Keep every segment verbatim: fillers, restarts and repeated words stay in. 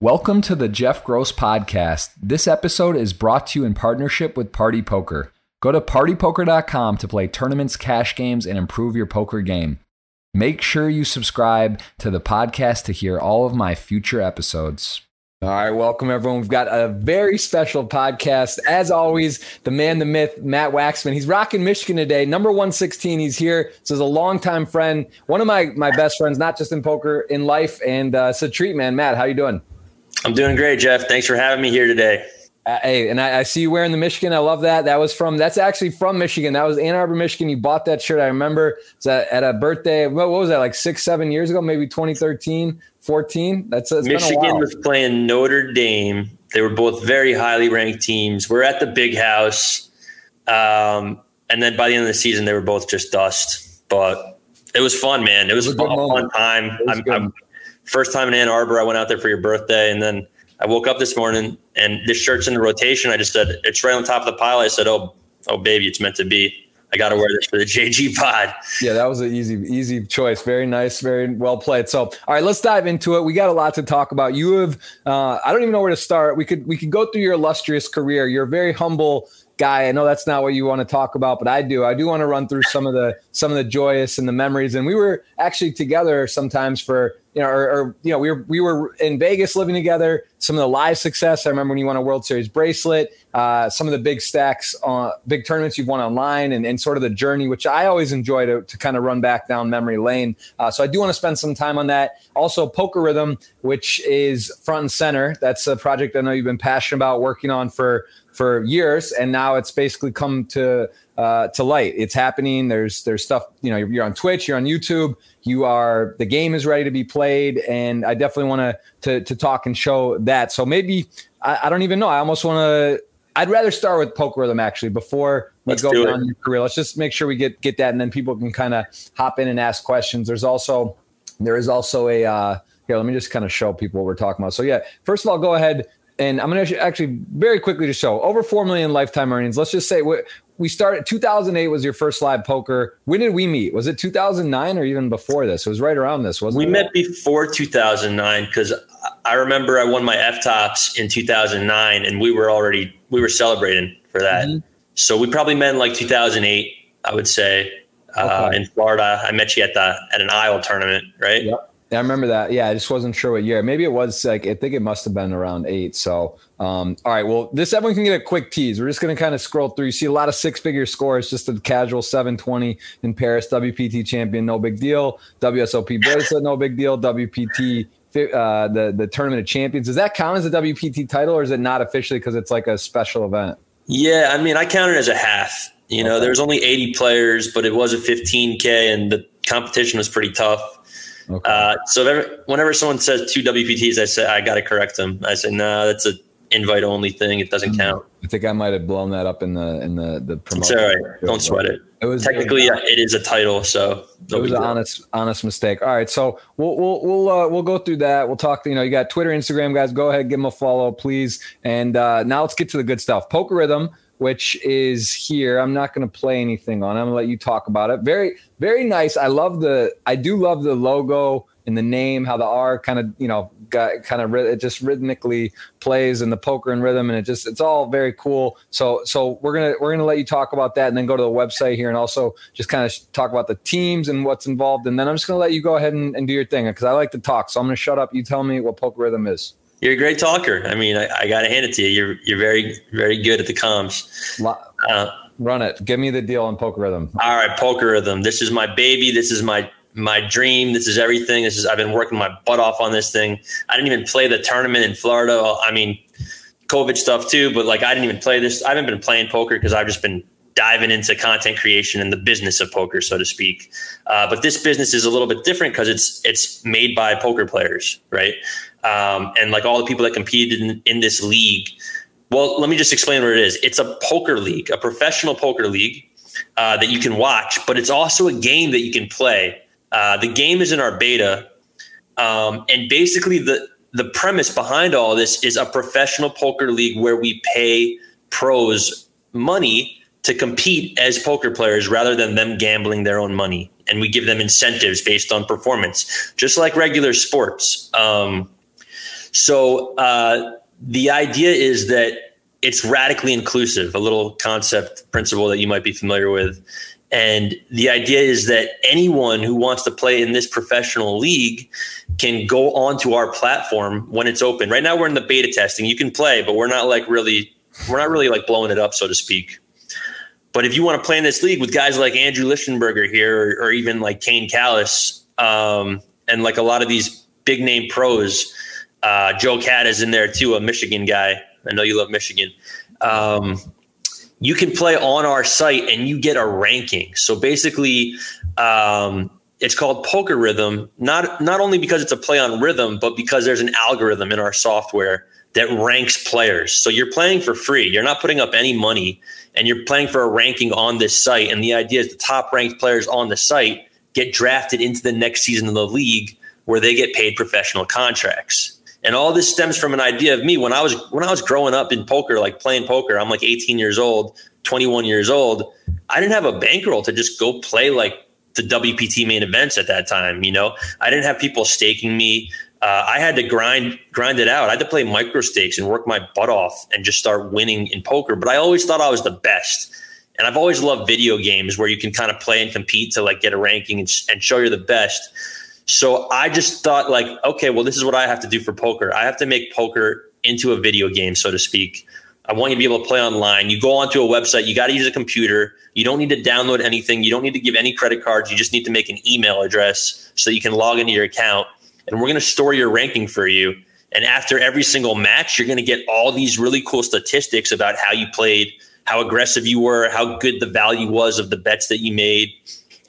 Welcome to the Jeff Gross Podcast. This episode is brought to you in partnership with Party Poker. Go to Party Poker dot com to play tournaments, cash games, and improve your poker game. Make sure you subscribe to the podcast to hear all of my future episodes. All right, welcome everyone. We've got a very special podcast. As always, the man, the myth, Matt Waxman. He's rocking Michigan today, number one sixteen. He's here. So he's a longtime friend, one of my my best friends, not just in poker, in life. And uh, it's a treat, man. Matt, how you doing? I'm doing great, Jeff. Thanks for having me here today. Uh, hey, and I, I see you wearing the Michigan. I love that. That was from, that's actually from Michigan. That was Ann Arbor, Michigan. You bought that shirt. I remember it's at, at a birthday. What, what was that? Like six, seven years ago, maybe twenty thirteen, fourteen. That's it's Michigan been a while. Was playing Notre Dame. They were both very highly ranked teams. We're at the Big House. Um, and then by the end of the season, they were both just dust, but it was fun, man. It was, it was a, a fun time. I'm, I'm first time in Ann Arbor. I went out there for your birthday, and then I woke up this morning and this shirt's in the rotation. I just said, it's right on top of the pile. I said, oh, oh, baby, it's meant to be. I got to wear this for the J G pod. Yeah, that was an easy, easy choice. Very nice. Very well played. So, all right, let's dive into it. We got a lot to talk about. You have, uh, I don't even know where to start. We could, we could go through your illustrious career. You're a very humble guy. I know that's not what you want to talk about, but I do. I do want to run through some of the, some of the joyous and the memories. And we were actually together sometimes for, you know, or, or, you know, we were, we were in Vegas living together, some of the live success. I remember when you won a World Series bracelet, uh, some of the big stacks, uh, big tournaments you've won online, and, and sort of the journey, which I always enjoy to, to kind of run back down memory lane. Uh, so I do want to spend some time on that. Also, Poker Rhythm, which is front and center. That's a project I know you've been passionate about working on for, for years, and now it's basically come to uh, to light. It's happening. There's there's stuff, you know, you're, you're on Twitch, you're on YouTube, you are, the game is ready to be played, and I definitely want to to talk and show that. So maybe, I, I don't even know, I almost want to, I'd rather start with Poker Rhythm actually before we Let's go do down it. Your career. Let's just make sure we get, get that, and then people can kind of hop in and ask questions. There's also, there is also a, uh, here, let me just kind of show people what we're talking about. So yeah, first of all, go ahead. And I'm going to actually very quickly just show over four million lifetime earnings. Let's just say we started, two thousand eight was your first live poker. When did we meet? Was it two thousand nine or even before this? It was right around this, wasn't it? We met before two thousand nine because I remember I won my F-tops in two thousand nine and we were already, we were celebrating for that. Mm-hmm. So we probably met in like two thousand eight, I would say, okay. uh, in Florida. I met you at the, at an Isle tournament, right? Yep. I remember that. Yeah, I just wasn't sure what year. Maybe it was like, I think it must have been around eight. So, um, all right. Well, this, everyone can get a quick tease. We're just going to kind of scroll through. You see a lot of six-figure scores, just a casual seven twenty in Paris, W P T champion, no big deal. W S O P bracelet, no big deal. W P T, uh, the, the Tournament of Champions. Does that count as a W P T title, or is it not officially because it's like a special event? Yeah, I mean, I count it as a half. You know, okay. There was only eighty players, but it was a fifteen K, and the competition was pretty tough. Okay. Uh, so whenever, whenever someone says two W P Ts, I say, I got to correct them. I say, no, nah, that's an invite only thing. It doesn't count. I think I might've blown that up in the, in the, the promotion. It's all right. Don't sweat it. It was technically, it, was, it is a title. So it was an honest, honest mistake. All right. So we'll, we'll, we'll, uh, we'll go through that. We'll talk, you know, you got Twitter, Instagram, guys, go ahead, give them a follow, please. And, uh, now let's get to the good stuff. Poker Rhythm, which is here. I'm not going to play anything on it. I'm going to let you talk about it. Very, very nice. I love the, I do love the logo and the name, how the R kind of, you know, got kind of, it just rhythmically plays in the poker and rhythm. And it just, it's all very cool. So, so we're going to, we're going to let you talk about that and then go to the website here and also just kind of talk about the teams and what's involved. And then I'm just going to let you go ahead and, and do your thing because I like to talk. So I'm going to shut up. You tell me what Poker Rhythm is. You're a great talker. I mean, I, I got to hand it to you. You're you're very, very good at the comms. Uh, Run it. Give me the deal on Poker Rhythm. All right, Poker Rhythm. This is my baby. This is my my dream. This is everything. This is I've been working my butt off on this thing. I didn't even play the tournament in Florida. I mean, COVID stuff too, but like I didn't even play this. I haven't been playing poker because I've just been diving into content creation and the business of poker, so to speak. Uh, but this business is a little bit different because it's it's made by poker players, right? Um, and like all the people that competed in, in this league. Well, let me just explain what it is. It's a poker league, a professional poker league uh, that you can watch, but it's also a game that you can play. Uh, the game is in our beta. Um, and basically the, the premise behind all this is a professional poker league where we pay pros money to compete as poker players rather than them gambling their own money. And we give them incentives based on performance, just like regular sports. Um, So uh, the idea is that it's radically inclusive, a little concept principle that you might be familiar with. And the idea is that anyone who wants to play in this professional league can go onto our platform when it's open. Right now we're in the beta testing. You can play, but we're not like really, we're not really like blowing it up, so to speak. But if you want to play in this league with guys like Andrew Lichtenberger here, or, or even like Kane Callis, um, and like a lot of these big name pros, uh, Joe Cat is in there too, a Michigan guy. I know you love Michigan. Um, You can play on our site and you get a ranking. So basically, um, it's called Poker Rhythm, not not only because it's a play on rhythm, but because there's an algorithm in our software that ranks players. So you're playing for free. You're not putting up any money, and you're playing for a ranking on this site. And the idea is the top-ranked players on the site get drafted into the next season of the league where they get paid professional contracts. And all this stems from an idea of me when I was when I was growing up in poker, like playing poker. I'm like eighteen years old, twenty-one years old. I didn't have a bankroll to just go play like the W P T main events at that time. You know, I didn't have people staking me. Uh, I had to grind grind it out. I had to play micro stakes and work my butt off and just start winning in poker. But I always thought I was the best. And I've always loved video games where you can kind of play and compete to like get a ranking and, and show you're the best. So I just thought like, okay, well, this is what I have to do for poker. I have to make poker into a video game, so to speak. I want you to be able to play online. You go onto a website. You got to use a computer. You don't need to download anything. You don't need to give any credit cards. You just need to make an email address so that you can log into your account. And we're going to store your ranking for you. And after every single match, you're going to get all these really cool statistics about how you played, how aggressive you were, how good the value was of the bets that you made.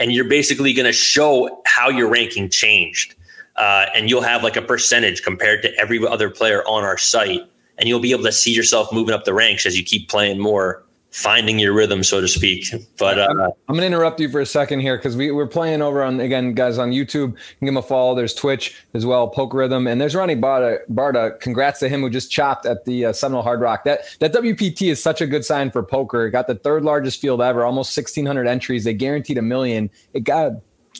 And you're basically going to show how your ranking changed. Uh, and you'll have like a percentage compared to every other player on our site. And you'll be able to see yourself moving up the ranks as you keep playing more, finding your rhythm, so to speak. But uh, I'm, I'm going to interrupt you for a second here because we, we're playing over on, again, guys, on YouTube. You can give them a follow. There's Twitch as well, Poker Rhythm. And there's Ronnie Barta. Barta. Congrats to him who just chopped at the uh, Seminole Hard Rock. That that W P T is such a good sign for poker. It got the third largest field ever, almost sixteen hundred entries. They guaranteed a million. It got...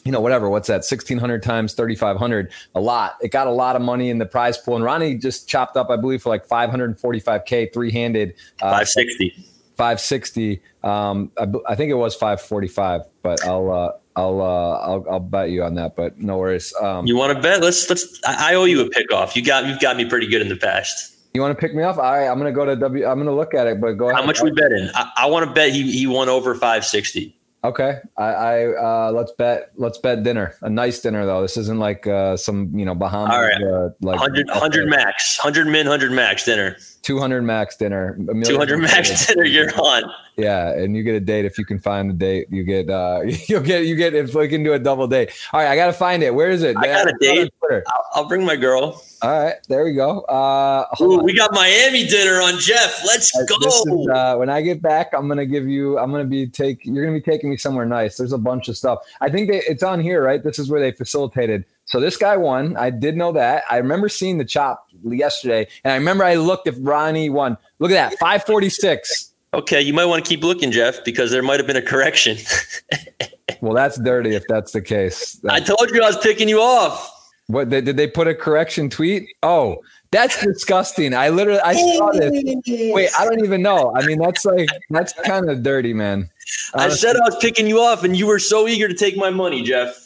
you know, whatever, what's that? sixteen hundred times thirty-five hundred, a lot. It got a lot of money in the prize pool. And Ronnie just chopped up, I believe, for like five forty-five K, three-handed. Uh, five sixty. five sixty. Um, I, I think it was five forty-five, but I'll, uh, I'll, uh, I'll, I'll bet you on that, but no worries. Um, you want to bet? Let's, let's, I, I owe you a pick off. You got, you've got me pretty good in the past. You want to pick me off? All right, I'm going to go to W. I'm going to look at it, but go ahead. How much we betting? I, I want to bet he, he won over five sixty. Okay. I, I, uh, let's bet, let's bet dinner, a nice dinner though. This isn't like, uh, some, you know, Bahamas, all right. uh, like one hundred, one hundred max, one hundred min, one hundred max dinner, two hundred max dinner, two hundred max dinner. You're on. Yeah. And you get a date. If you can find the date, you get, uh, you'll get, you get, if we can do a double date. All right. I got to find it. Where is it? I got a date. I'll, I'll bring my girl. All right. There we go. Uh, Ooh, we got Miami dinner on Jeff. Let's go. Is, uh, when I get back, I'm going to give you, I'm going to be take, you're going to be taking me somewhere nice. There's a bunch of stuff. I think they, it's on here, right? This is where they facilitated. So this guy won. I did know that. I remember seeing the chop yesterday. And I remember I looked if Ronnie won. Look at that. five forty-six. Okay. You might want to keep looking, Jeff, because there might've been a correction. Well, that's dirty if that's the case. That's- I told you I was picking you off. What did they put a correction tweet? Oh, that's disgusting. I literally, I saw this. Wait, I don't even know. I mean, that's like, that's kind of dirty, man. Honestly. I said I was picking you off and you were so eager to take my money, Jeff.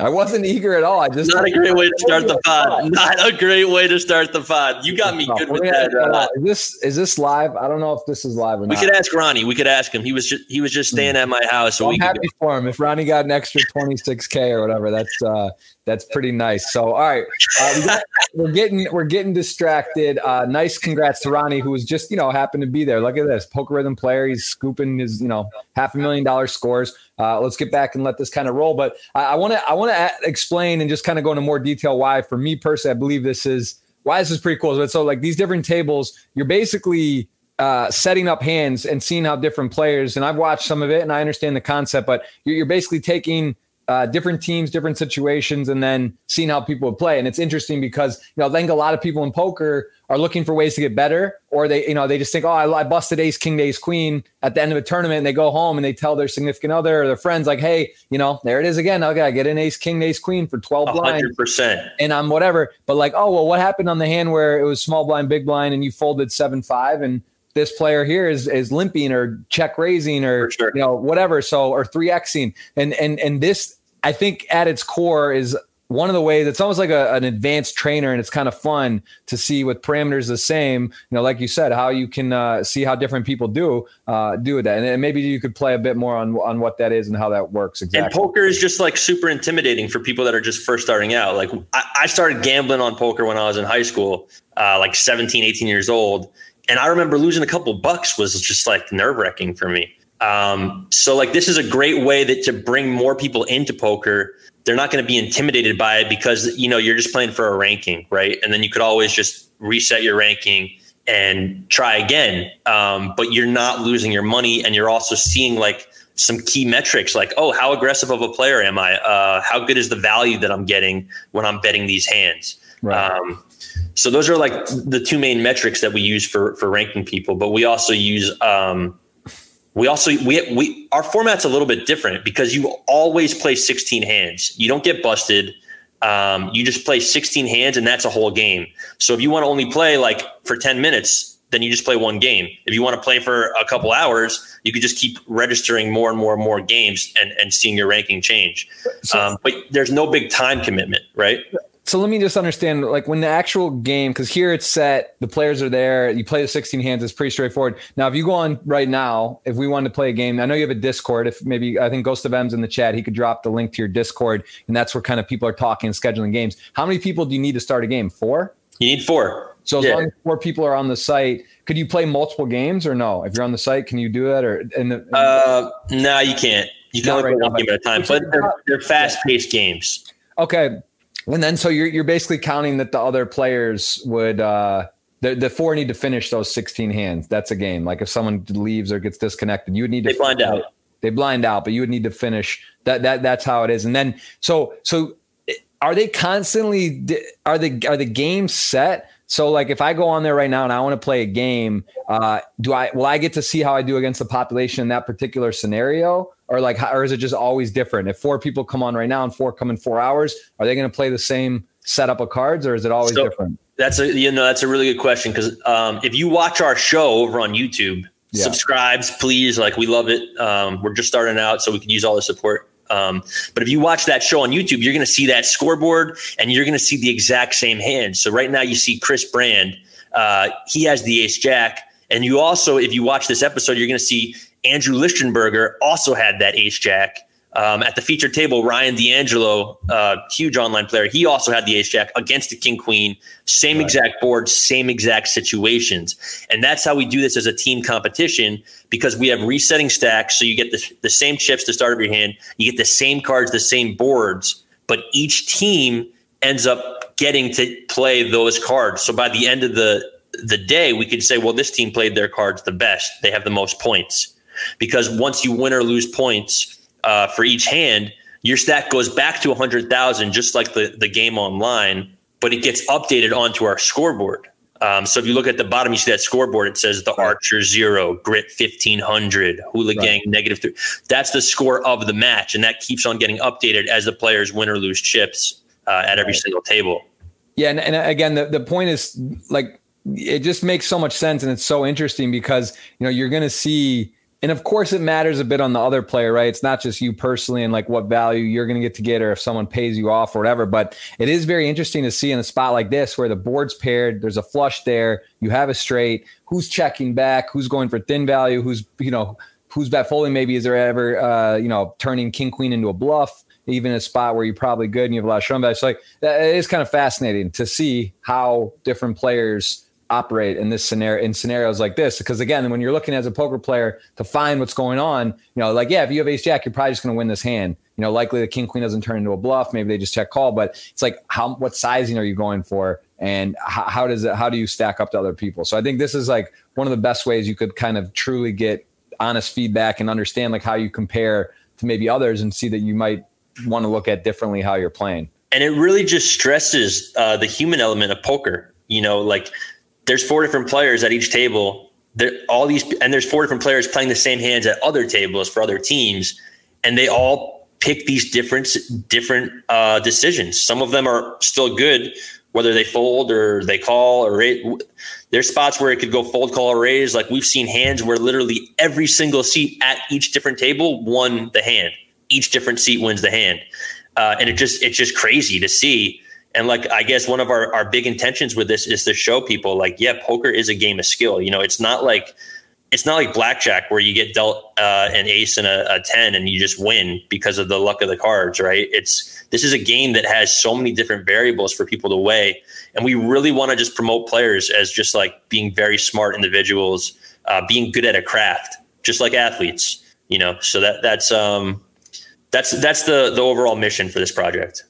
I wasn't eager at all. I just not a great way to start the pod. Not a great way to start the pod. You got me good with that. Uh, is this is this live? I don't know if this is live or not. We could ask Ronnie. We could ask him. He was just, he was just staying at my house. So I'm happy for him. If Ronnie got an extra twenty-six K or whatever, that's uh, that's pretty nice. So all right, uh, we got, we're getting we're getting distracted. Uh, nice, congrats to Ronnie, who was just you know happened to be there. Look at this Poker Rhythm player. He's scooping his you know half a million dollar scores. Uh, let's get back and let this kind of roll. But I want to I want to explain and just kind of go into more detail why, for me personally, I believe this is why this is pretty cool. So like these different tables, you're basically uh, setting up hands and seeing how different players. And I've watched some of it and I understand the concept, but you're, you're basically taking uh, different teams, different situations, and then seeing how people would play. And it's interesting because, you know, I think a lot of people in poker are looking for ways to get better, or they, you know, they just think, oh, I, I busted ace, king, ace, queen at the end of a tournament, and they go home and they tell their significant other or their friends like, hey, you know, there it is again. I got to get an ace, king, ace, queen for twelve blinds. one hundred percent. And I'm whatever. But like, oh, well, what happened on the hand where it was small blind, big blind, and you folded seven, five, and this player here is is limping or check raising or, sure, you know, whatever. So, or three Xing. And, and, and this, I think at its core is one of the ways, it's almost like a, an advanced trainer, and it's kind of fun to see with parameters the same, you know, like you said, how you can uh, see how different people do uh, do that. And, and maybe you could play a bit more on, on what that is and how that works. Exactly. And poker is just like super intimidating for people that are just first starting out. Like I, I started gambling on poker when I was in high school, uh, like seventeen, eighteen years old. And I remember losing a couple bucks was just like nerve wracking for me. Um, so like, this is a great way that to bring more people into poker. They're not going to be intimidated by it because, you know, you're just playing for a ranking, right? And then you could always just reset your ranking and try again. Um, but you're not losing your money. And you're also seeing like some key metrics like, oh, how aggressive of a player am I? Uh, how good is the value that I'm getting when I'm betting these hands? Right. Um, So those are like the two main metrics that we use for, for ranking people. But we also use, um, we also, we, we, our format's a little bit different because you always play sixteen hands. You don't get busted. Um, you just play sixteen hands, and that's a whole game. So if you want to only play like for ten minutes, then you just play one game. If you want to play for a couple hours, you could just keep registering more and more and more games and, and seeing your ranking change. Um, but there's no big time commitment, right? So let me just understand, like when the actual game, because here it's set, the players are there, you play the sixteen hands, it's pretty straightforward. Now, if you go on right now, if we wanted to play a game, I know you have a Discord. If maybe, I think Ghost of M's in the chat, he could drop the link to your Discord, and that's where kind of people are talking and scheduling games. How many people do you need to start a game? Four? You need four. So as yeah. long as four people are on the site, could you play multiple games or no? If you're on the site, can you do that? Or in the, in uh, the- No, you can't. You can Not only play right one now, game at a time, but they're, they're fast-paced yeah. games. Okay. And then, so you're you're basically counting that the other players would uh, the the four need to finish those sixteen hands. That's a game. Like if someone leaves or gets disconnected, you would need to they blind out. They blind out, but you would need to finish. That that that's how it is. And then, so so are they constantly are the are the games set? So like if I go on there right now and I want to play a game, uh, do I will I get to see how I do against the population in that particular scenario? Or like, or is it just always different? If four people come on right now and four come in four hours, are they going to play the same setup of cards, or is it always so different? That's a you know that's a really good question because um, if you watch our show over on YouTube, yeah. subscribes please, like we love it. Um, we're just starting out, so we could use all the support. Um, but if you watch that show on YouTube, you're going to see that scoreboard and you're going to see the exact same hand. So right now you see Chris Brand, uh, he has the ace jack, and you also, if you watch this episode, you're going to see Andrew Lichtenberger also had that ace jack. Um, at the feature table, Ryan D'Angelo, uh, huge online player, he also had the ace jack against the king queen. Same right. exact board, same exact situations. And that's how we do this as a team competition because we have resetting stacks. So you get the, the same chips to start of your hand, you get the same cards, the same boards, but each team ends up getting to play those cards. So by the end of the, the day, we could say, well, this team played their cards the best, they have the most points. Because once you win or lose points uh, for each hand, your stack goes back to one hundred thousand, just like the, the game online, but it gets updated onto our scoreboard. Um, so if you look at the bottom, you see that scoreboard. It says the Archer zero, Grit fifteen hundred, Hula Gang negative three. That's the score of the match, and that keeps on getting updated as the players win or lose chips uh, at every single table. Yeah, and, and again, the, the point is, like, it just makes so much sense, and it's so interesting because, you know, you're going to see – and of course it matters a bit on the other player, right? It's not just you personally and like what value you're going to get to get, or if someone pays you off or whatever, but it is very interesting to see in a spot like this where the board's paired, there's a flush there, you have a straight, who's checking back, who's going for thin value, who's, you know, who's bet folding maybe, is there ever, uh, you know, turning king queen into a bluff, even a spot where you're probably good and you have a lot of showing value. So like, it is kind of fascinating to see how different players operate in this scenario, in scenarios like this, because again, when you're looking as a poker player to find what's going on, you know, like, yeah, if you have ace jack, you're probably just going to win this hand, you know, likely the king queen doesn't turn into a bluff, maybe they just check call, but it's like, how, what sizing are you going for, and how, how does it, how do you stack up to other people? So I think this is like one of the best ways you could kind of truly get honest feedback and understand like how you compare to maybe others and see that you might want to look at differently how you're playing. And it really just stresses uh, the human element of poker. You know, like there's four different players at each table. There, all these, and there's four different players playing the same hands at other tables for other teams, and they all pick these different different uh, decisions. Some of them are still good, whether they fold or they call or raise. There's spots where it could go fold, call, or raise. Like we've seen hands where literally every single seat at each different table won the hand. Each different seat wins the hand. Uh, and it just it's just crazy to see. And like, I guess one of our, our big intentions with this is to show people like, yeah, poker is a game of skill. You know, it's not like it's not like blackjack where you get dealt uh, an ace and a, a ten and you just win because of the luck of the cards, right? It's this is a game that has so many different variables for people to weigh. And we really want to just promote players as just like being very smart individuals, uh, being good at a craft, just like athletes, you know, so that that's um That's that's the the overall mission for this project.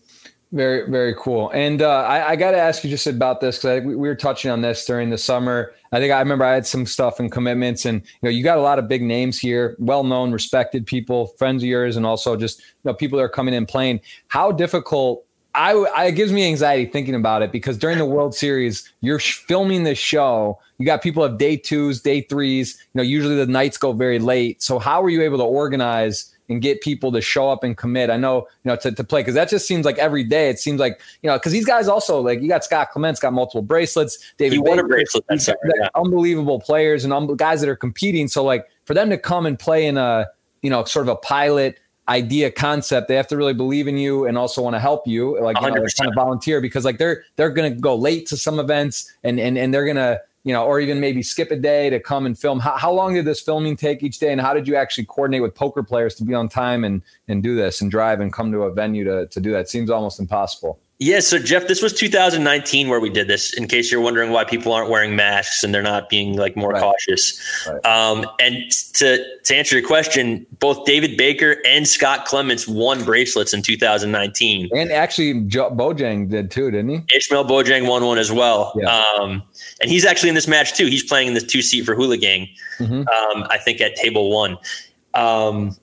Very, very cool. And uh, I, I got to ask you just about this because we, we were touching on this during the summer. I think I remember I had some stuff and commitments, and you know, you got a lot of big names here, well-known, respected people, friends of yours, and also just you know, people that are coming in playing. How difficult? I, I it gives me anxiety thinking about it because during the World Series, you're filming this show. You got people have day twos, day threes. You know, usually the nights go very late. So how were you able to organize and get people to show up and commit? I know, you know, to, to play, because that just seems like every day. It seems like, you know, because these guys also, like, you got Scott Clements, got multiple bracelets. David he won a bracelet. That's right, yeah. Unbelievable players and um, guys that are competing. So, like, for them to come and play in a, you know, sort of a pilot idea concept, they have to really believe in you and also want to help you. Like, you know, they're trying to volunteer because, like, they're they're going to go late to some events and and and they're going to, you know, or even maybe skip a day to come and film. How, how long did this filming take each day? And how did you actually coordinate with poker players to be on time and, and do this and drive and come to a venue to, to do that? It seems almost impossible. Yeah. So Jeff, this was two thousand nineteen where we did this, in case you're wondering why people aren't wearing masks and they're not being like more right. cautious. Right. Um, and to, to answer your question, both David Baker and Scott Clements won bracelets in two thousand nineteen. And actually Joe, Bojang did too, didn't he? Ishmael Bojang won one as well. Yeah. Um, and he's actually in this match too. He's playing in this two seat for Hula Gang. Mm-hmm. Um, I think at table one. Um,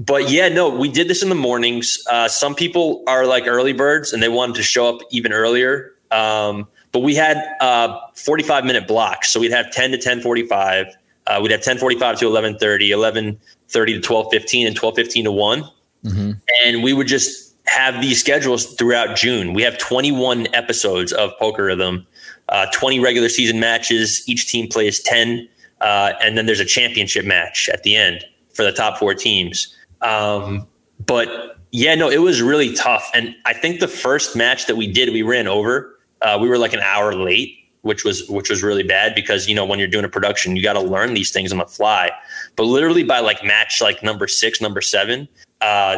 But yeah, no, we did this in the mornings. Uh, some people are like early birds and they wanted to show up even earlier. Um, but we had uh, forty-five minute blocks. So we'd have ten to ten forty-five. Uh, we'd have ten forty-five to eleven thirty, eleven thirty to twelve fifteen, and twelve fifteen to one. Mm-hmm. And we would just have these schedules throughout June. We have twenty-one episodes of Poker Rhythm, uh, twenty regular season matches. Each team plays ten. Uh, and then there's a championship match at the end for the top four teams. Um, but yeah, no, it was really tough. And I think the first match that we did, we ran over, uh, we were like an hour late, which was, which was really bad because, you know, when you're doing a production, you got to learn these things on the fly, but literally by like match, like number six, number seven, uh,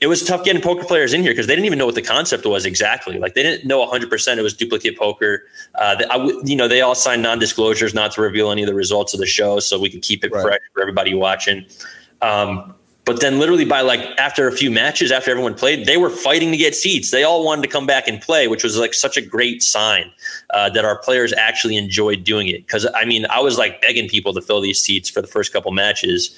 it was tough getting poker players in here because they didn't even know what the concept was exactly. Like they didn't know one hundred percent it was duplicate poker. Uh, they, I w- you know, they all signed non-disclosures not to reveal any of the results of the show so we could keep it right. fresh for everybody watching. Um, But then literally by like after a few matches, after everyone played, they were fighting to get seats. They all wanted to come back and play, which was like such a great sign uh, that our players actually enjoyed doing it. Because, I mean, I was like begging people to fill these seats for the first couple matches.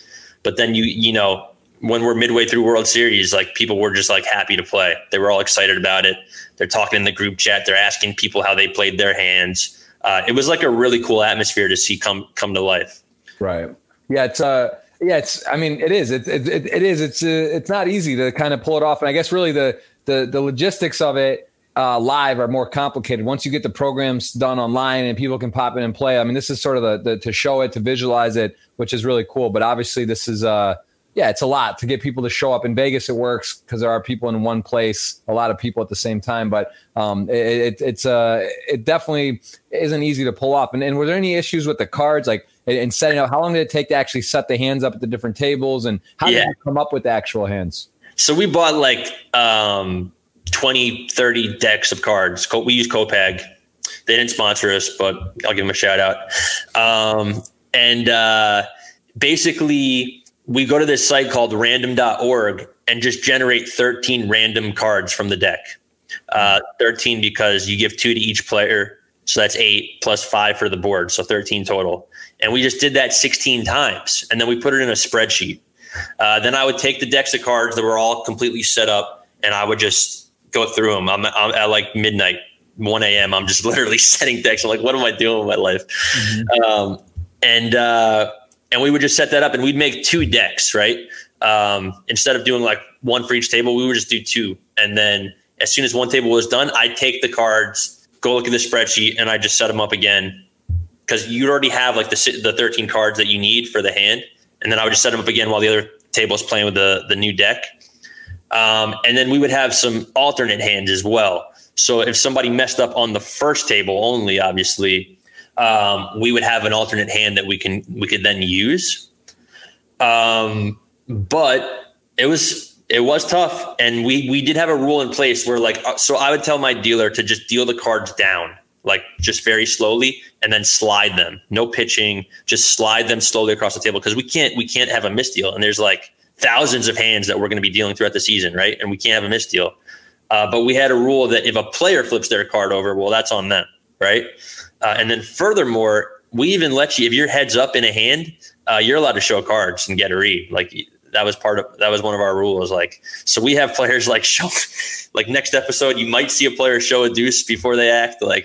But then, you you know, when we're midway through World Series, like people were just like happy to play. They were all excited about it. They're talking in the group chat. They're asking people how they played their hands. Uh, it was like a really cool atmosphere to see come come to life. Right. Yeah, it's uh Yeah, it's. I mean, it is. It it it, it is. It's uh, it's not easy to kind of pull it off, and I guess really the the the logistics of it uh, live are more complicated. Once you get the programs done online and people can pop in and play, I mean, this is sort of the, the to show it, to visualize it, which is really cool. But obviously, this is uh yeah, it's a lot to get people to show up. In Vegas, it works because there are people in one place, a lot of people at the same time. But um, it, it it's uh it definitely isn't easy to pull off. And and were there any issues with the cards, like? And setting up, how long did it take to actually set the hands up at the different tables, and how yeah. did you come up with the actual hands? So we bought like um, twenty, thirty decks of cards. We used Copag. They didn't sponsor us, but I'll give them a shout out. Um, and uh, basically, we go to this site called random dot org and just generate thirteen random cards from the deck. Uh, thirteen because you give two to each player. So that's eight plus five for the board. So thirteen total. And we just did that sixteen times. And then we put it in a spreadsheet. Uh, then I would take the decks of cards that were all completely set up and I would just go through them. I'm, I'm at like midnight, one a.m. I'm just literally setting decks. I'm like, what am I doing with my life? Mm-hmm. Um, and uh, and we would just set that up, and we'd make two decks, right? Um, instead of doing like one for each table, we would just do two. And then as soon as one table was done, I'd take the cards, go look at the spreadsheet, and I just set them up again. Because you already have like the the thirteen cards that you need for the hand. And then I would just set them up again while the other table is playing with the, the new deck. Um, and then we would have some alternate hands as well. So if somebody messed up on the first table only, obviously, um, we would have an alternate hand that we can we could then use. Um, but it was it was tough, and we we did have a rule in place where like so I would tell my dealer to just deal the cards down, like just very slowly, and then slide them. No pitching, just slide them slowly across the table, because we can't we can't have a misdeal, and there's like thousands of hands that we're going to be dealing throughout the season, right? And we can't have a misdeal. Uh, but we had a rule that if a player flips their card over, well, that's on them, right? Uh, and then furthermore, we even let you, if your head's up in a hand, uh, you're allowed to show cards and get a read. Like that was part of, that was one of our rules. Like, so we have players like show, like next episode, you might see a player show a deuce before they act. Like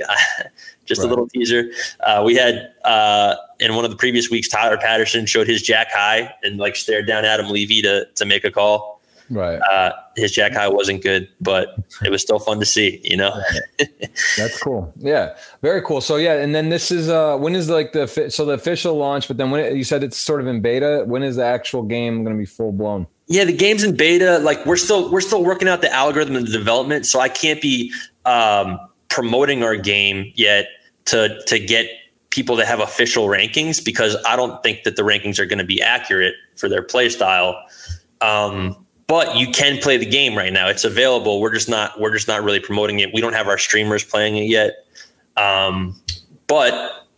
just right. A little teaser. Uh, we had uh, in one of the previous weeks, Tyler Patterson showed his jack high and like stared down Adam Levy to to make a call. Right. Uh, his jack high wasn't good, but it was still fun to see, you know? That's cool. Yeah. Very cool. So yeah. And then this is, uh, when is like the, so the official launch, but then when it, you said it's sort of in beta, when is the actual game going to be full blown? Yeah. The game's in beta. Like we're still, we're still working out the algorithm and the development. So I can't be, um, promoting our game yet to, to get people that have official rankings, because I don't think that the rankings are going to be accurate for their play style. Um, But you can play the game right now. It's available. We're just not we're just not really promoting it. We don't have our streamers playing it yet. Um, but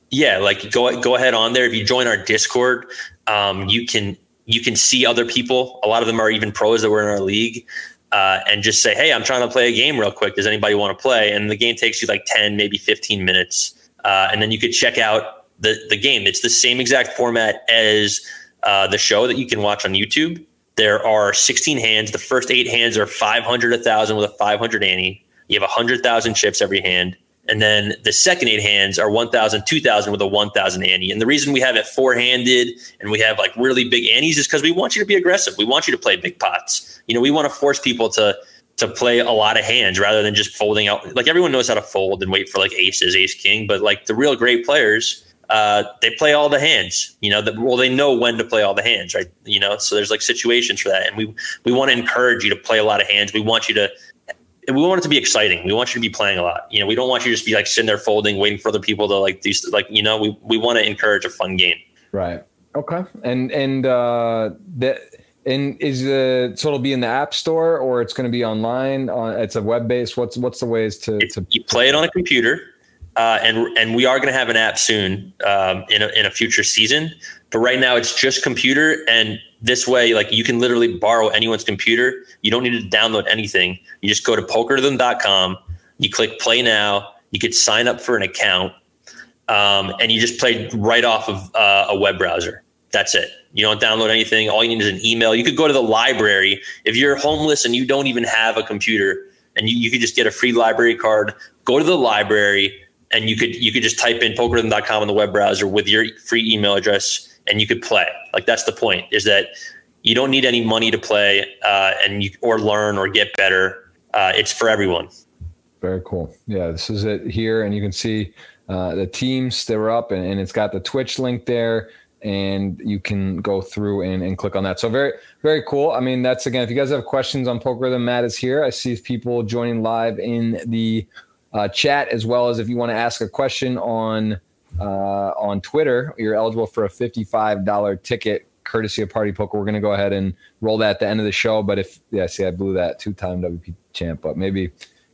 yeah, like go go ahead on there. If you join our Discord, um, you can you can see other people. A lot of them are even pros that were in our league, uh, and just say, hey, I'm trying to play a game real quick. Does anybody want to play? And the game takes you like ten, maybe fifteen minutes, uh, and then you could check out the the game. It's the same exact format as uh, the show that you can watch on YouTube. There are sixteen hands. The first eight hands are five hundred, one thousand with a five hundred ante. You have one hundred thousand chips every hand. And then the second eight hands are one thousand, two thousand with a one thousand ante. And the reason we have it four-handed and we have like really big antes is because we want you to be aggressive. We want you to play big pots. You know, we want to force people to to play a lot of hands rather than just folding out. Like everyone knows how to fold and wait for like aces, ace king. But like the real great players, Uh, they play all the hands, you know, the, well, they know when to play all the hands, right? You know, so there's like situations for that. And we, we want to encourage you to play a lot of hands. We want you to, we want it to be exciting. We want you to be playing a lot. You know, we don't want you to just be like sitting there folding, waiting for other people to like, these, like, you know, we, we want to encourage a fun game. Right. Okay. And, and, uh, that, and is the, so it'll be in the app store or it's going to be online on, it's a web based. What's, what's the ways to, to you play it on a computer? Uh, and and we are going to have an app soon um, in a, in a future season, but right now it's just computer. And this way, like you can literally borrow anyone's computer. You don't need to download anything. You just go to poker rhythm dot com. You click play now. You could sign up for an account, um, and you just play right off of uh, a web browser. That's it. You don't download anything. All you need is an email. You could go to the library if you're homeless and you don't even have a computer, and you, you could just get a free library card. Go to the library. And you could you could just type in poker rhythm dot com in the web browser with your free email address, and you could play. Like that's the point, is that you don't need any money to play uh, and you, or learn or get better. Uh, it's for everyone. Very cool. Yeah, this is it here, and you can see uh, the teams that were up, and, and it's got the Twitch link there, and you can go through and, and click on that. So very very cool. I mean, that's again. If you guys have questions on Poker Rhythm, Matt is here. I see people joining live in the Uh, chat, as well as if you want to ask a question on uh, on Twitter, you're eligible for a fifty-five dollars ticket courtesy of Party Poker. We're going to go ahead and roll that at the end of the show. But if, yeah, see, I blew that two-time W P T champ, but maybe,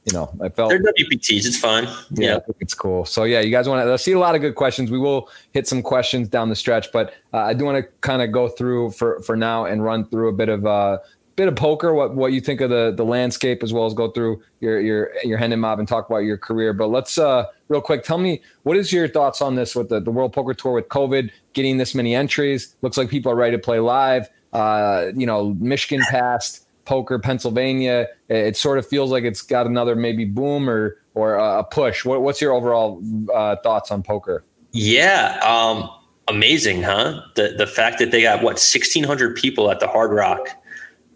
you know, I felt. They're W P Ts, it's fun. Yeah, yeah. I think it's cool. So, yeah, you guys want to, I see a lot of good questions. We will hit some questions down the stretch, but uh, I do want to kind of go through for, for now and run through a bit of uh bit of poker, what what you think of the the landscape, as well as go through your your your hand and mob and talk about your career. But let's uh real quick, tell me, what is your thoughts on this with the, the World Poker Tour, with COVID getting this many entries? Looks like people are ready to play live. Uh you know, Michigan passed poker, Pennsylvania, it sort of feels like it's got another maybe boom or or a push. What, what's your overall uh, thoughts on poker? Yeah, um, amazing, huh? The the fact that they got what sixteen hundred people at the Hard Rock,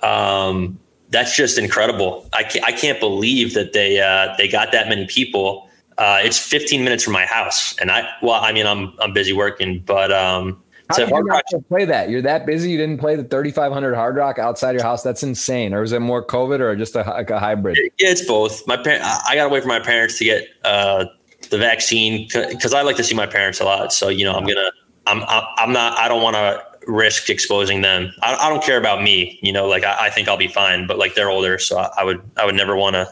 um, that's just incredible. I can't, I can't believe that they uh, they got that many people. Uh, it's fifteen minutes from my house, and I well, I mean, I'm I'm busy working, but. Um, How did you not play that? You're that busy. You didn't play the thirty-five hundred Hard Rock outside your house. That's insane. Or is it more COVID or just a, like a hybrid? Yeah, it's both. My par- I got away from my parents to get uh, the vaccine because I like to see my parents a lot. So you know, I'm gonna. I'm. I'm not. I don't want to risk exposing them. I, I don't care about me. You know, like I, I think I'll be fine. But like they're older, so I, I would. I would never want to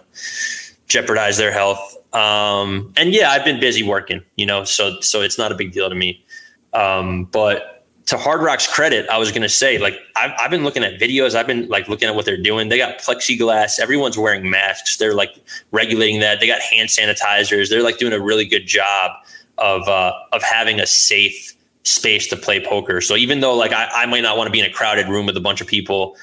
jeopardize their health. Um, and yeah, I've been busy working. You know, so so it's not a big deal to me. Um, but to Hard Rock's credit, I was going to say, like, I've, I've been looking at videos. I've been like looking at what they're doing. They got plexiglass. Everyone's wearing masks. They're like regulating that. They got hand sanitizers. They're like doing a really good job of, uh, of having a safe space to play poker. So even though like I, I might not want to be in a crowded room with a bunch of people,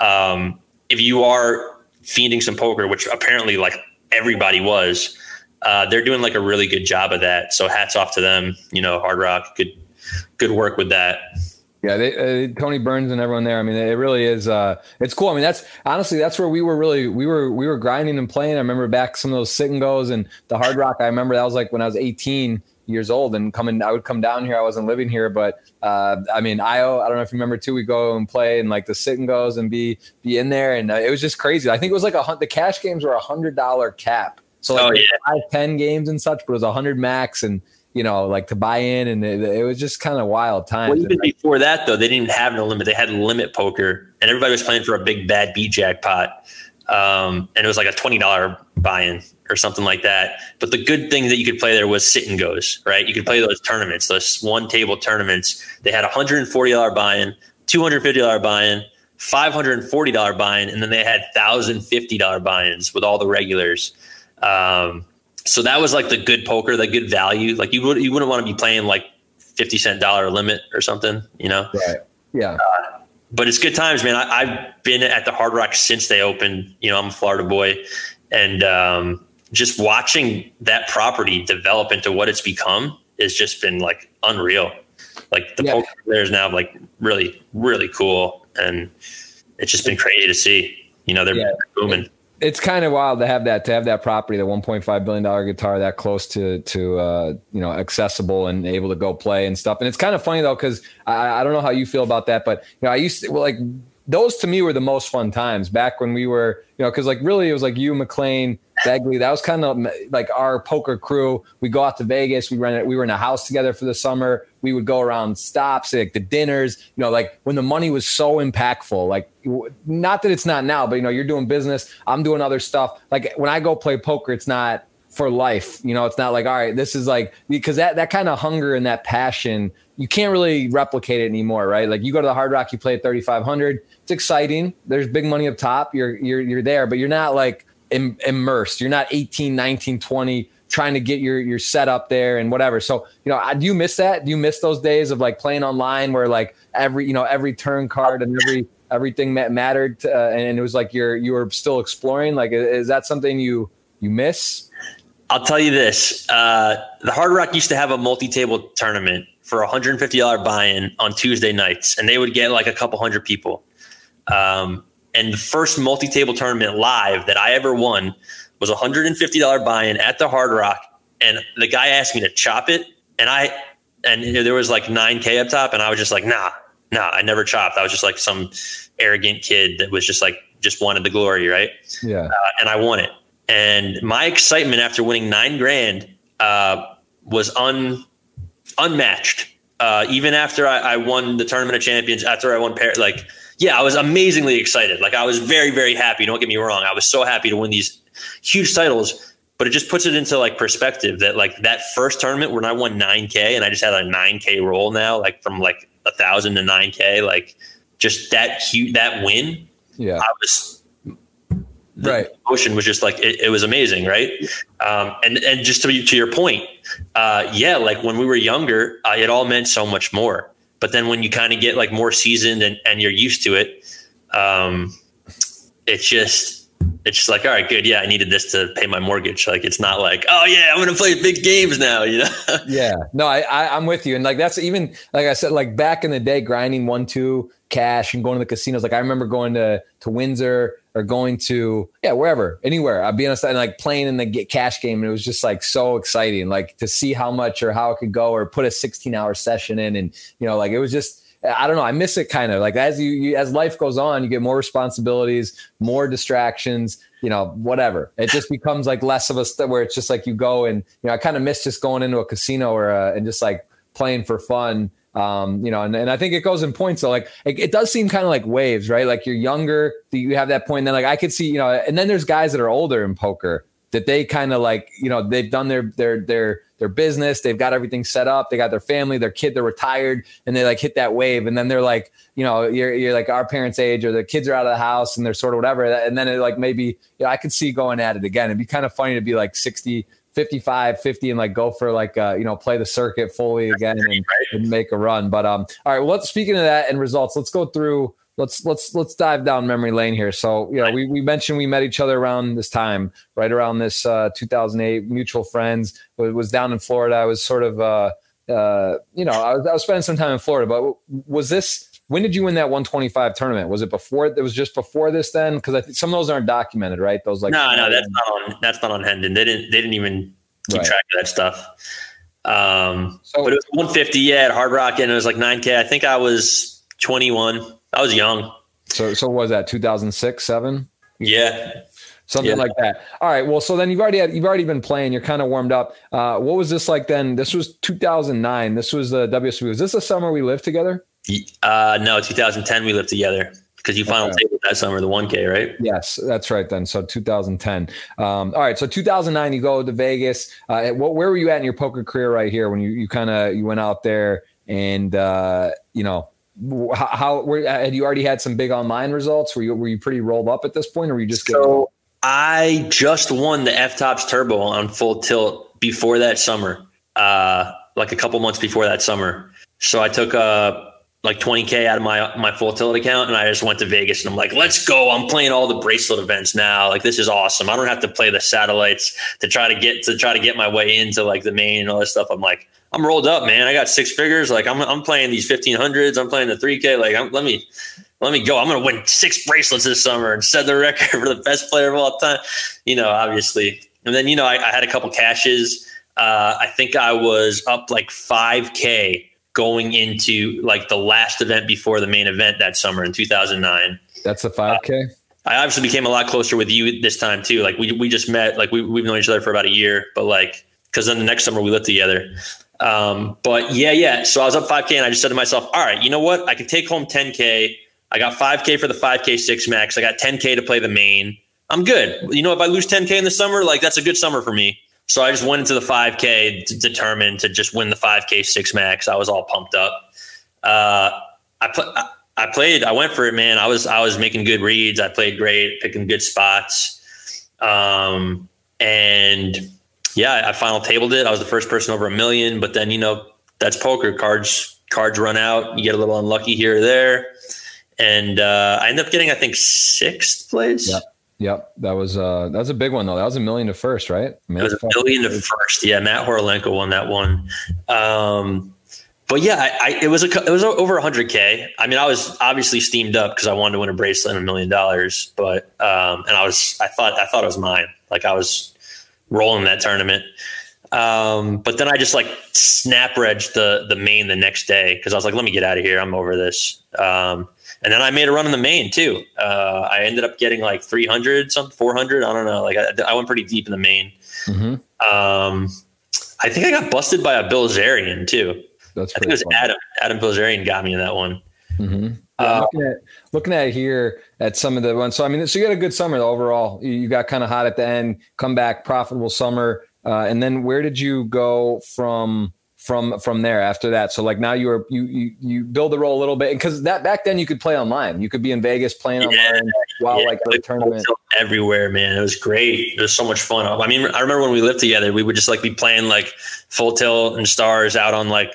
um, if you are fiending some poker, which apparently like everybody was, uh, they're doing like a really good job of that. So hats off to them, you know, Hard Rock, good, good work with that. Yeah, they, uh, Tony Burns and everyone there. I mean, it really is. Uh, it's cool. I mean, that's honestly that's where we were really we were we were grinding and playing. I remember back some of those sit and goes and the Hard Rock. I remember that was like when I was eighteen years old and coming. I would come down here. I wasn't living here, but uh, I mean, I O. I don't know if you remember too. We go and play and like the sit and goes and be be in there, and uh, it was just crazy. I think it was like a the cash games were a hundred dollar cap, so like oh, yeah. five, ten games and such, but it was a hundred max and. You know, like to buy in, and it, it was just kind of wild times. Well, even like, before that, though, they didn't even have no limit. They had limit poker, and everybody was playing for a big bad B jackpot, um, and it was like a twenty dollar buy-in or something like that. But the good thing that you could play there was sit and goes, right? You could play those tournaments, those one table tournaments. They had a hundred and forty dollar buy-in, two hundred fifty dollar buy-in, five hundred and forty dollar buy-in, and then they had thousand fifty dollar buy-ins with all the regulars. Um, So that was like the good poker, the good value. Like you would, you wouldn't want to be playing like fifty cent dollar limit or something, you know? Right. Yeah. Uh, but it's good times, man. I, I've been at the Hard Rock since they opened, you know, I'm a Florida boy, and um, just watching that property develop into what it's become has just been like unreal. Like the yeah. poker there is now like really, really cool. And it's just been crazy to see, you know, they're yeah. booming. Yeah. It's kind of wild to have that, to have that property, the one point five billion dollars guitar that close to, to, uh, you know, accessible and able to go play and stuff. And it's kind of funny though, cause I, I don't know how you feel about that, but you know, I used to well, like those to me were the most fun times back when we were, you know, cause like really it was like you, McLean, Begley, that was kind of like our poker crew. We go out to Vegas. We ran it. We were in a house together for the summer. We would go around stops, like the dinners, you know, like when the money was so impactful, like not that it's not now, but you know, you're doing business. I'm doing other stuff. Like when I go play poker, it's not for life. You know, it's not like, all right, this is like, because that, that kind of hunger and that passion, you can't really replicate it anymore. Right. Like you go to the Hard Rock, you play at thirty-five hundred. It's exciting. There's big money up top. You're, you're, you're there, but you're not like, immersed. You're not eighteen, nineteen, twenty trying to get your, your set up there and whatever. So, you know, I, do you miss that? Do you miss those days of like playing online where like every, you know, every turn card and every, everything that mattered to, uh, and it was like you're, you were still exploring. Like, is that something you, you miss? I'll tell you this. Uh, the Hard Rock used to have a multi-table tournament for a one hundred fifty dollars buy-in on Tuesday nights. And they would get like a couple hundred people. Um, And the first multi-table tournament live that I ever won was a one hundred fifty dollars buy-in at the Hard Rock. And the guy asked me to chop it. And I, and there was like nine K up top. And I was just like, nah, nah, I never chopped. I was just like some arrogant kid that was just like, just wanted the glory. Right. Yeah. Uh, and I won it. And my excitement after winning nine grand uh, was un, unmatched. Uh, even after I, I won the Tournament of Champions, after I won Paris, like, yeah, I was amazingly excited. Like I was very, very happy. Don't get me wrong. I was so happy to win these huge titles, but it just puts it into like perspective that like that first tournament when I won nine K and I just had a nine K roll now, like from like a thousand to nine K, like just that huge, that win. Yeah. I was, the right. emotion was just like, it, it was amazing. Right. Um, and, and just to to your point, uh, yeah, like when we were younger, uh, it all meant so much more. But then when you kind of get like more seasoned and, and you're used to it, um, it's just it's just like, all right, good, yeah, I needed this to pay my mortgage. Like, it's not like, oh yeah, I'm gonna play big games now, you know? Yeah, no, I, I I'm with you, and like that's even like I said, like back in the day, grinding one two cash and going to the casinos. Like I remember going to to Windsor or going to yeah wherever, anywhere. I'd be on a side and like playing in the get cash game, and it was just like so exciting, like to see how much or how it could go, or put a sixteen hour session in, and you know, like it was just. I don't know. I miss it kind of like as you, you as life goes on, you get more responsibilities, more distractions, you know, whatever. It just becomes like less of a st- where it's just like you go and, you know, I kind of miss just going into a casino or a, and just like playing for fun. Um, you know, and, and I think it goes in points. So like, it, it does seem kind of like waves, right? Like you're younger, you have that point. Then like I could see, you know, and then there's guys that are older in poker that they kind of like, you know, they've done their, their, their, their business. They've got everything set up. They got their family, their kid, they're retired, and they like hit that wave. And then they're like, you know, you're, you're like our parents' age, or the kids are out of the house and they're sort of whatever. And then it like, maybe, you know, I could see going at it again. It'd be kind of funny to be like sixty, fifty-five, fifty and like go for like, uh, you know, play the circuit fully again and, and make a run. But, um, all right, well, let's, speaking of that and results, let's go through, Let's let's let's dive down memory lane here. So, you know, we, we mentioned we met each other around this time, right around this uh, two thousand eight, mutual friends. It was down in Florida. I was sort of, uh, uh, you know, I was, I was spending some time in Florida. But was this, when did you win that one twenty-five tournament? Was it before, it was just before this then? Because I think some of those aren't documented, right? Those like no, no, that's not on that's not on Hendon. They didn't they didn't even keep right. track of that stuff. Um, so, but it was one fifty, yeah, at Hard Rock, and it was like nine K. I think I was twenty-one. I was young. So, so what was that two thousand six, seven? Yeah. Something yeah. like that. All right. Well, so then you've already had, you've already been playing, you're kind of warmed up. Uh, what was this like then? This was two thousand nine. This was the W S B. Was this the summer we lived together? Uh, no, two thousand ten we lived together because you final okay. table that summer, the one K, right? Yes, that's right then. So two thousand ten. Um, all right. So two thousand nine, you go to Vegas. Uh, what, where were you at in your poker career right here when you, you kind of, you went out there and, uh, you know, How, how were, had you already had some big online results? Were you were you pretty rolled up at this point, or were you just getting- so? I just won the F Tops Turbo on Full Tilt before that summer, uh, like a couple months before that summer. So I took uh like twenty K out of my my Full Tilt account, and I just went to Vegas, and I'm like, let's go! I'm playing all the bracelet events now. Like this is awesome. I don't have to play the satellites to try to get to try to get my way into like the main and all this stuff. I'm like, I'm rolled up, man. I got six figures. Like I'm, I'm playing these fifteen hundreds. I'm playing the three K. Like I'm, let me, let me go. I'm gonna win six bracelets this summer and set the record for the best player of all time. You know, obviously. And then you know, I, I had a couple cashes. Uh, I think I was up like five K going into like the last event before the main event that summer in two thousand nine. That's a five K. Uh, I obviously became a lot closer with you this time too. Like we we just met. Like we we've known each other for about a year, but like because then the next summer we lived together. Um, but yeah, yeah. So I was up five K and I just said to myself, all right, you know what? I can take home ten K. I got five K for the five K six max. I got ten K to play the main. I'm good. You know, if I lose ten K in the summer, like that's a good summer for me. So I just went into the five K d- determined to just win the five K six max. I was all pumped up. Uh, I, pl- I, I played, I went for it, man. I was, I was making good reads. I played great, picking good spots. Um, and yeah, I final tabled it. I was the first person over a million, but then, you know, that's poker. Cards, cards run out. You get a little unlucky here or there. And uh, I ended up getting, I think, sixth place. Yep. Yep. That was, uh, that was a big one, though. That was a million to first, right? I mean, it was a million to first. Yeah, Matt Horolenko won that one. Um, but, yeah, I, I, it was a, it was over one hundred K. I mean, I was obviously steamed up because I wanted to win a bracelet and a million dollars. But um, – and I was – I thought I thought it was mine. Like, I was – rolling that tournament. Um, but then I just like snap regged the, the main the next day. Cause I was like, let me get out of here. I'm over this. Um, and then I made a run in the main too. Uh, I ended up getting like three hundred, something four hundred. I don't know. Like I, I went pretty deep in the main. Mm-hmm. Um, I think I got busted by a Bilzerian too. That's I think it was funny. Adam, Adam Bilzerian got me in that one. Mm-hmm. Yeah, looking, at, looking at here at some of the ones. So, I mean, so you had a good summer though, overall. You, you got kind of hot at the end, come back, profitable summer. Uh, and then where did you go from, from, from there after that? So like now you were, you, you, you build the role a little bit because that back then you could play online. You could be in Vegas playing yeah, online while yeah, like the tournament everywhere, man. It was great. It was so much fun. I mean, I remember when we lived together, we would just like be playing like Full Tilt and Stars out on like,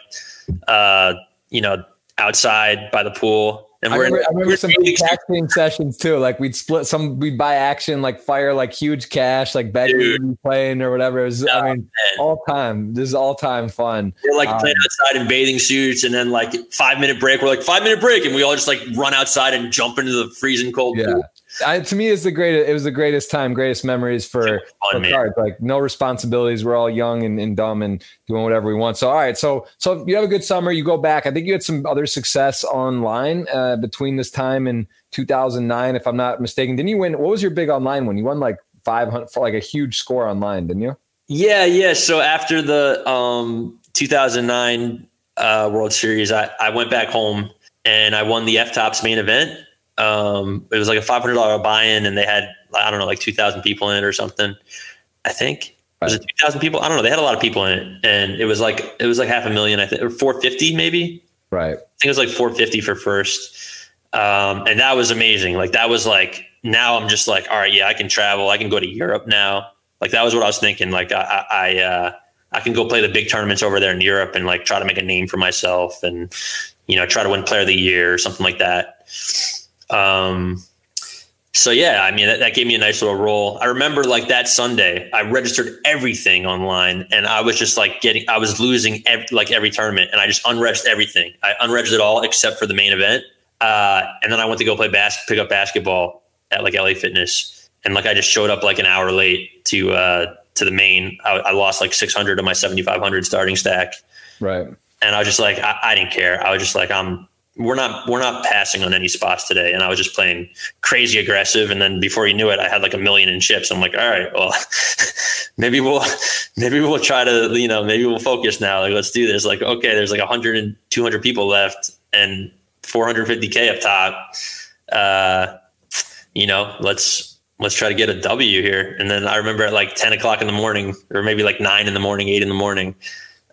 uh, you know, outside by the pool. And I we're remember, in, I remember we're some big tag team sessions too. Like we'd split some, we'd buy action, like fire, like huge cash, like bet we'd be playing or whatever. It was, oh, I mean, man. all time. This is all time fun. We're like um, playing outside in bathing suits, and then like five minute break. We're like five minute break, and we all just like run outside and jump into the freezing cold. Yeah, pool. I, to me, it's the greatest. It was the greatest time, greatest memories for, fun, for cards. Like no responsibilities. We're all young and, and dumb and doing whatever we want. So all right, so so you have a good summer. You go back. I think you had some other success online. Uh, Uh, between this time and two thousand nine, if I'm not mistaken. Didn't you win? What was your big online one? You won like five hundred for like a huge score online, didn't you? Yeah. Yeah. So after the um, two thousand nine uh, World Series, I, I went back home and I won the F-Tops main event. Um, it was like a five hundred dollars buy-in, and they had, I don't know, like two thousand people in it or something, I think. Was it two thousand people? I don't know. They had a lot of people in it, and it was like, it was like half a million, I think, or four fifty maybe. Right. I think it was like four fifty for first. Um, and that was amazing. Like that was like, now I'm just like, all right, yeah, I can travel. I can go to Europe now. Like that was what I was thinking. Like I, I, uh, I can go play the big tournaments over there in Europe and like try to make a name for myself and, you know, try to win player of the year or something like that. Um, so yeah, I mean, that, that gave me a nice little roll. I remember like that Sunday I registered everything online, and I was just like getting, I was losing every, like every tournament, and I just unregistered everything. I unregistered it all except for the main event. Uh, and then I went to go play bas- pick up basketball at like L A Fitness. And like, I just showed up like an hour late to, uh, to the main. I, I lost like six hundred of my seventy-five hundred starting stack. Right. And I was just like, I, I didn't care. I was just like, I'm, we're not, we're not passing on any spots today. And I was just playing crazy aggressive. And then before you knew it, I had like a million in chips. I'm like, all right, well, maybe we'll, maybe we'll try to, you know, maybe we'll focus now. Like, let's do this. Like, okay, there's like a hundred and two hundred people left and four hundred fifty K up top. Uh, you know, let's, let's try to get a W here. And then I remember at like ten o'clock in the morning, or maybe like nine in the morning, eight in the morning,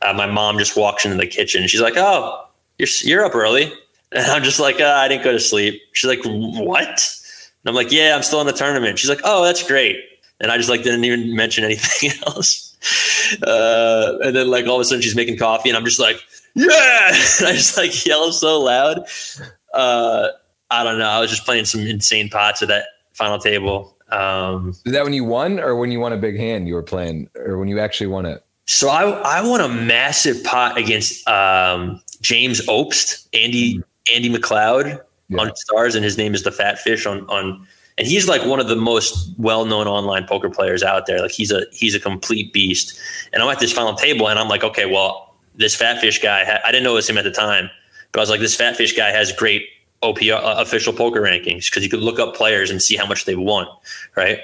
uh, my mom just walks into the kitchen. She's like, oh, you're, you're up early. And I'm just like, uh, I didn't go to sleep. She's like, what? And I'm like, yeah, I'm still in the tournament. She's like, oh, that's great. And I just like didn't even mention anything else. Uh, and then like all of a sudden she's making coffee, and I'm just like, yeah. And I just like yell so loud. Uh, I don't know. I was just playing some insane pots at that final table. Um, Is that when you won, or when you won a big hand you were playing, or when you actually won it? So I, I won a massive pot against um, James Obst, Andy. Mm-hmm. Andy McLeod yeah. on Stars, and his name is the Fat Fish on, on, and he's like one of the most well-known online poker players out there. Like he's a, he's a complete beast. And I'm at this final table, and I'm like, okay, well, this Fat Fish guy, ha- I didn't know it was him at the time, but I was like, this Fat Fish guy has great O P R uh, official poker rankings. Cause you could look up players and see how much they've won. Right.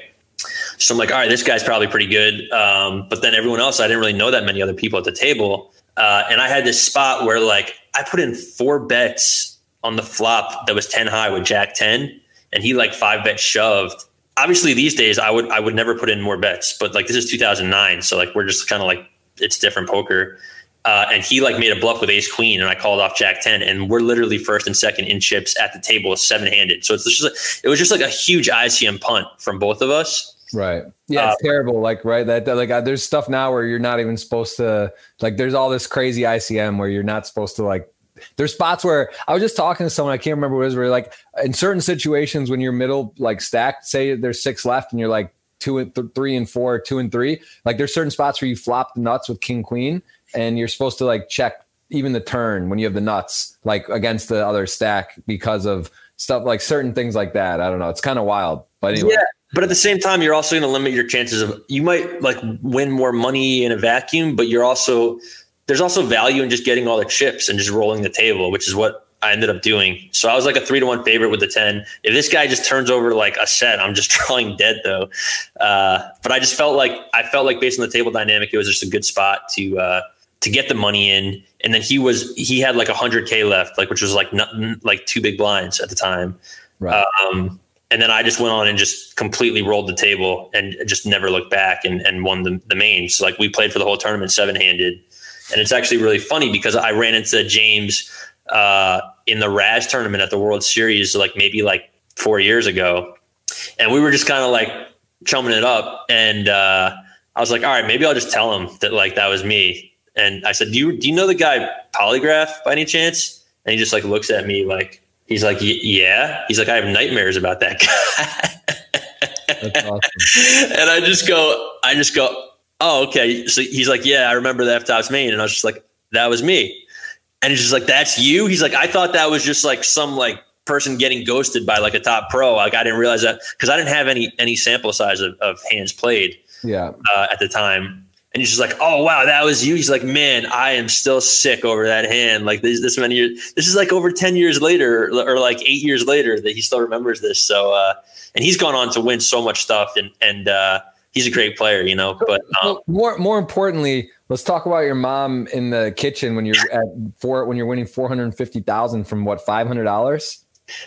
So I'm like, all right, this guy's probably pretty good. Um, but then everyone else, I didn't really know that many other people at the table. Uh, and I had this spot where like I put in four bets on the flop that was ten high with Jack ten, and he like five bet shoved. Obviously these days I would, I would never put in more bets, but like this is two thousand nine. So like, we're just kind of like, it's different poker. Uh, and he like made a bluff with ace queen, and I called off Jack ten, and we're literally first and second in chips at the table, seven handed. So it's just like, it was just like a huge I C M punt from both of us. Right. Yeah, it's uh, terrible. Like, right. That, that like, uh, there's stuff now where you're not even supposed to, like, there's all this crazy I C M where you're not supposed to, like, there's spots where I was just talking to someone, I can't remember what it was, where like in certain situations when you're middle, like stacked, say there's six left and you're like two and th- three and four, two and three, like there's certain spots where you flop the nuts with king queen, and you're supposed to like check even the turn when you have the nuts, like against the other stack, because of stuff like certain things like that. I don't know. It's kind of wild, but anyway. Yeah. But at the same time, you're also going to limit your chances of, you might like win more money in a vacuum, but you're also, there's also value in just getting all the chips and just rolling the table, which is what I ended up doing. So I was like a three to one favorite with the ten. If this guy just turns over like a set, I'm just drawing dead though. Uh, but I just felt like, I felt like based on the table dynamic, it was just a good spot to, uh, to get the money in. And then he was, he had like a hundred K left, like, which was like nothing, like two big blinds at the time. Right. Um, And then I just went on and just completely rolled the table and just never looked back, and, and won the, the main. So like we played for the whole tournament seven handed. And it's actually really funny because I ran into James uh, in the Raz tournament at the World Series, like maybe like four years ago. And we were just kind of like chumming it up. And uh, I was like, all right, maybe I'll just tell him that like that was me. And I said, do you, do you know the guy Polygraph by any chance? And he just like looks at me like, He's like, yeah. He's like, I have nightmares about that guy. That's awesome. And I just go, I just go, oh, okay. So he's like, yeah, I remember the F-Tops main. And I was just like, that was me. And he's just like, that's you? He's like, I thought that was just like some like person getting ghosted by like a top pro. Like I didn't realize that because I didn't have any any sample size of, of hands played yeah. uh, at the time. And he's just like, oh, wow, that was you. He's like, man, I am still sick over that hand. Like this, this many years, this is like over ten years later or like eight years later that he still remembers this. So, uh, and he's gone on to win so much stuff and, and, uh, he's a great player, you know, but um, more, more importantly, let's talk about your mom in the kitchen when you're at four, when you're winning four hundred fifty thousand from what, five hundred dollars.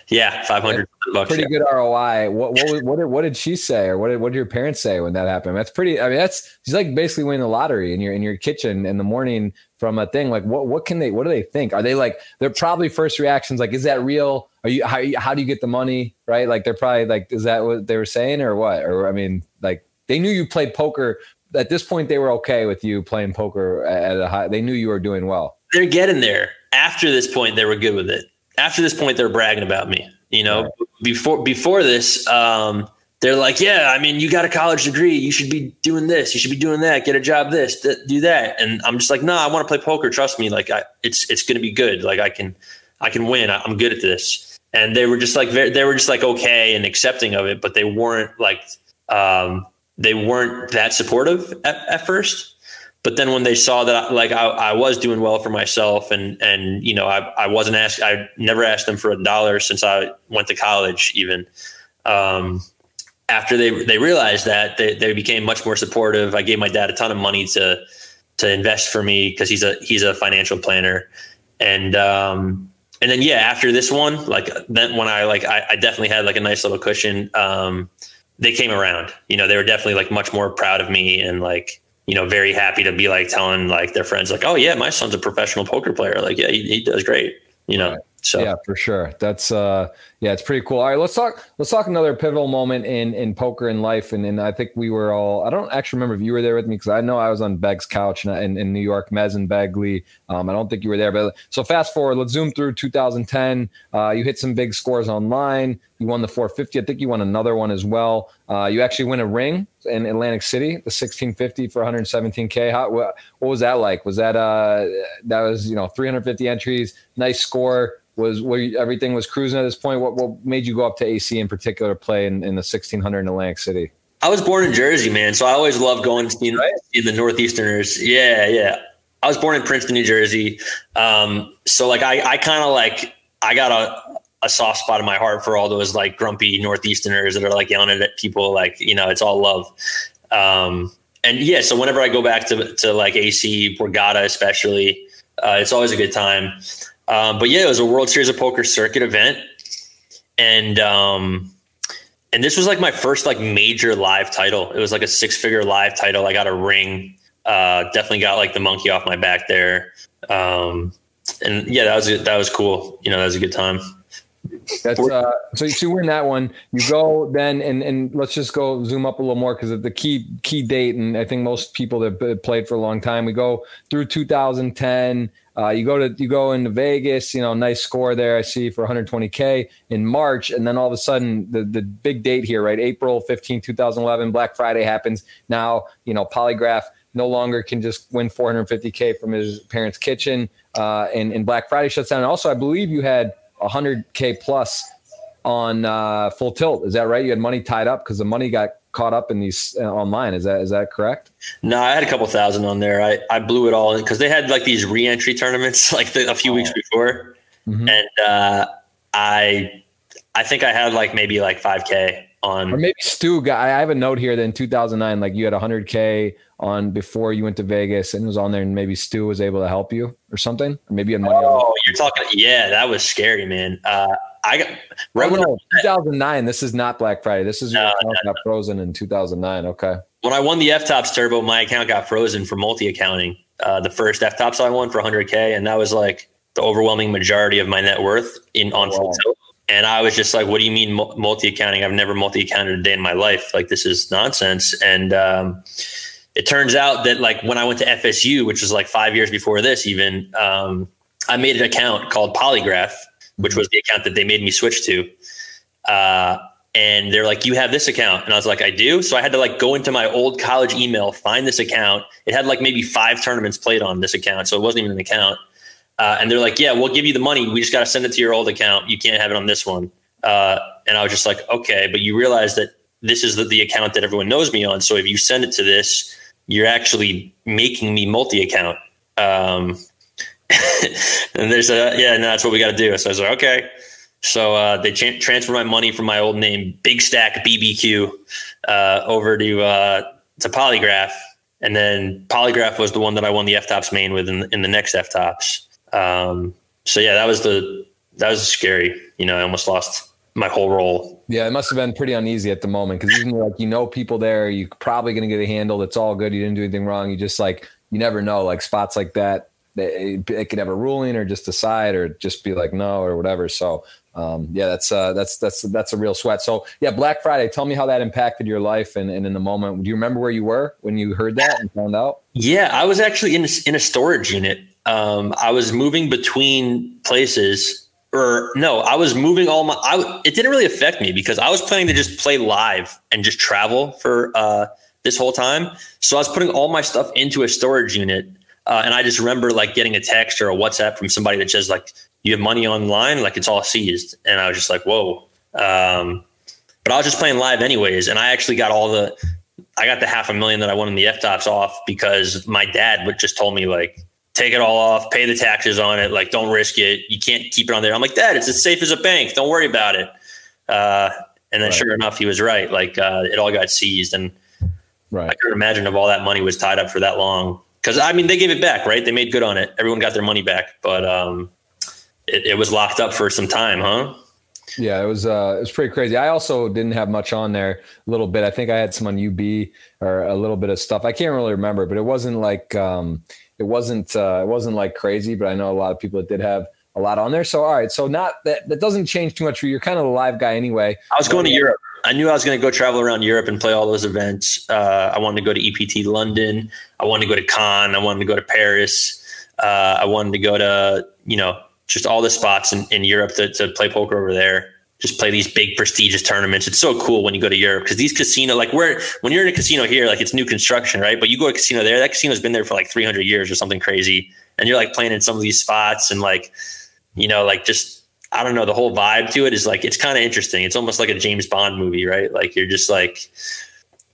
Yeah. five hundred bucks. Pretty yeah. good R O I. What, what, what, what, did, what did she say? Or what did, what did your parents say when that happened? That's pretty, I mean, that's, she's like basically winning the lottery in your, in your kitchen in the morning from a thing. Like what, what can they, what do they think? Are they like, they're probably first reactions. Like, is that real? Are you, how, how do you get the money? Right? Like they're probably like, is that what they were saying or what? Or, I mean, like they knew you played poker at this point. They were okay with you playing poker at a high, they knew you were doing well. They're getting there. After this point, they were good with it. After this point, they're bragging about me, you know, right. before, before this, um, they're like, yeah, I mean, you got a college degree. You should be doing this. You should be doing that. Get a job, this, th- do that. And I'm just like, no, nah, I want to play poker. Trust me. Like I, it's, it's going to be good. Like I can, I can win. I, I'm good at this. And they were just like, they were just like, okay. And accepting of it, but they weren't like, um, they weren't that supportive at, at first. But then when they saw that, like I, I was doing well for myself, and and you know I I wasn't asked, I never asked them for a dollar since I went to college. Even um, after they they realized that, they they became much more supportive. I gave my dad a ton of money to to invest for me because he's a he's a financial planner, and um, and then yeah, after this one, like then when I like I, I definitely had like a nice little cushion. Um, they came around. You know, they were definitely like much more proud of me and like. You know, very happy to be like telling like their friends like, oh yeah, my son's a professional poker player. Like, yeah, he, he does great, you know? Right. So yeah, for sure. That's uh yeah, it's pretty cool. All right, let's talk, let's talk another pivotal moment in, in poker and life. And then I think we were all, I don't actually remember if you were there with me because I know I was on Beg's couch and in, in New York, Mez and Begley. Um, I don't think you were there, but so fast forward, let's zoom through two thousand ten. Uh, you hit some big scores online. You won the four fifty. I think you won another one as well. Uh, you actually win a ring in Atlantic City, the sixteen fifty for one hundred seventeen K. How, what, what was that like? Was that uh, that was you know three hundred fifty entries, nice score? Was were you, everything was cruising at this point? What what made you go up to A C in particular, play in, in the sixteen hundred in Atlantic City? I was born in Jersey, man, so I always loved going to you know, in the Northeasterners. Yeah, yeah. I was born in Princeton, New Jersey, um, so like I I kind of like I got a. a soft spot in my heart for all those like grumpy Northeasterners that are like yelling at people. Like, you know, it's all love. Um, and yeah, so whenever I go back to, to like A C, Borgata, especially, uh, it's always a good time. Um, but yeah, it was a World Series of Poker circuit event. And, um, and this was like my first like major live title. It was like a six figure live title. I got a ring, uh, definitely got like the monkey off my back there. Um, and yeah, that was, that was cool. You know, that was a good time. That's uh, so you win that one. You go then, and and let's just go zoom up a little more because the key key date, and I think most people that have played for a long time. We go through two thousand ten. Uh, you go to you go into Vegas. You know, nice score there. I see for one hundred twenty K in March, and then all of a sudden the the big date here, right? April fifteenth, twenty eleven, Black Friday happens. Now you know Polygraph no longer can just win four hundred fifty K from his parents' kitchen, uh, and and Black Friday shuts down. And also, I believe you had one hundred K plus on uh, Full Tilt. Is that right? You had money tied up because the money got caught up in these uh, online. Is that is that correct? No, I had a couple thousand on there. I, I blew it all because they had like these re-entry tournaments like the, a few oh. weeks before. Mm-hmm. And uh, I I think I had like maybe like five K on. Or maybe Stu got, I have a note here that in two thousand nine, like you had one hundred K on before you went to Vegas and it was on there and maybe Stu was able to help you or something, or maybe you had money. Oh, on. You're talking. Yeah. That was scary, man. Uh, I got right oh, no, two thousand nine. This is not Black Friday. This is your no, account no, got no. frozen in two thousand nine. Okay. When I won the F-Tops Turbo, my account got frozen for multi-accounting. Uh, the first F-Tops I won for one hundred K. And that was like the overwhelming majority of my net worth in on wow. Full Tilt. And I was just like, what do you mean multi-accounting? I've never multi-accounted a day in my life. Like, this is nonsense. And um, it turns out that like when I went to F S U, which was like five years before this even, um, I made an account called Polygraph. which was the account that they made me switch to. Uh, and they're like, you have this account. And I was like, I do. So I had to like go into my old college email, find this account. It had like maybe five tournaments played on this account. So it wasn't even an account. Uh, and they're like, yeah, we'll give you the money. We just got to send it to your old account. You can't have it on this one. Uh, and I was just like, okay, but you realize that this is the, the account that everyone knows me on. So if you send it to this, you're actually making me multi-account. Um, and there's a, yeah, no, that's what we got to do. So I was like, okay. So uh, they tra- transferred my money from my old name, Big Stack B B Q, uh, over to uh, to Polygraph. And then Polygraph was the one that I won the F-Tops main with in, in the next F-Tops. Um, so yeah, that was the, that was scary. You know, I almost lost my whole role. Yeah, it must have been pretty uneasy at the moment, because even like, you know, people there, you're probably going to get a handle. That's all good. You didn't do anything wrong. You just like, you never know, like spots like that, it, it could have a ruling or just decide or just be like, no, or whatever. So um, yeah, that's uh, that's that's that's a real sweat. So yeah, Black Friday, tell me how that impacted your life. And, and in the moment, do you remember where you were when you heard that and found out? Yeah, I was actually in a, in a storage unit. Um, I was moving between places. Or no, I was moving all my, I, it didn't really affect me because I was planning to just play live and just travel for uh, this whole time. So I was putting all my stuff into a storage unit. Uh, and I just remember like getting a text or a WhatsApp from somebody that says like, you have money online, like it's all seized. And I was just like, whoa. Um, but I was just playing live anyways. And I actually got all the, I got the half a million that I won in the F-Tops off because my dad would just told me like, take it all off, pay the taxes on it. Like, don't risk it. You can't keep it on there. I'm like, Dad, it's as safe as a bank. Don't worry about it. Uh, and then right. Sure enough, he was right. Like uh, it all got seized. And right. I couldn't imagine if all that money was tied up for that long. Cause I mean, they gave it back, right? They made good on it. Everyone got their money back, but um, it, it was locked up for some time, huh? Yeah, it was, uh, it was pretty crazy. I also didn't have much on there a little bit. I think I had some on U B or a little bit of stuff. I can't really remember, but it wasn't like, um, It wasn't uh, it wasn't like crazy, but I know a lot of people that did have a lot on there. So all right, so not that that doesn't change too much for you. You're kind of a live guy anyway. I was going to Europe. I knew I was going to go travel around Europe and play all those events. Uh, I wanted to go to E P T London. I wanted to go to Cannes. I wanted to go to Paris. Uh, I wanted to go to, you know, just all the spots in, in Europe to, to play poker over there. Just play these big prestigious tournaments. It's so cool when you go to Europe because these casino, like where when you're in a casino here, like it's new construction, right? But you go to a casino there, that casino's been there for like three hundred years or something crazy, and you're like playing in some of these spots and like, you know, like just I don't know, the whole vibe to it is like it's kind of interesting. It's almost like a James Bond movie, right? Like you're just like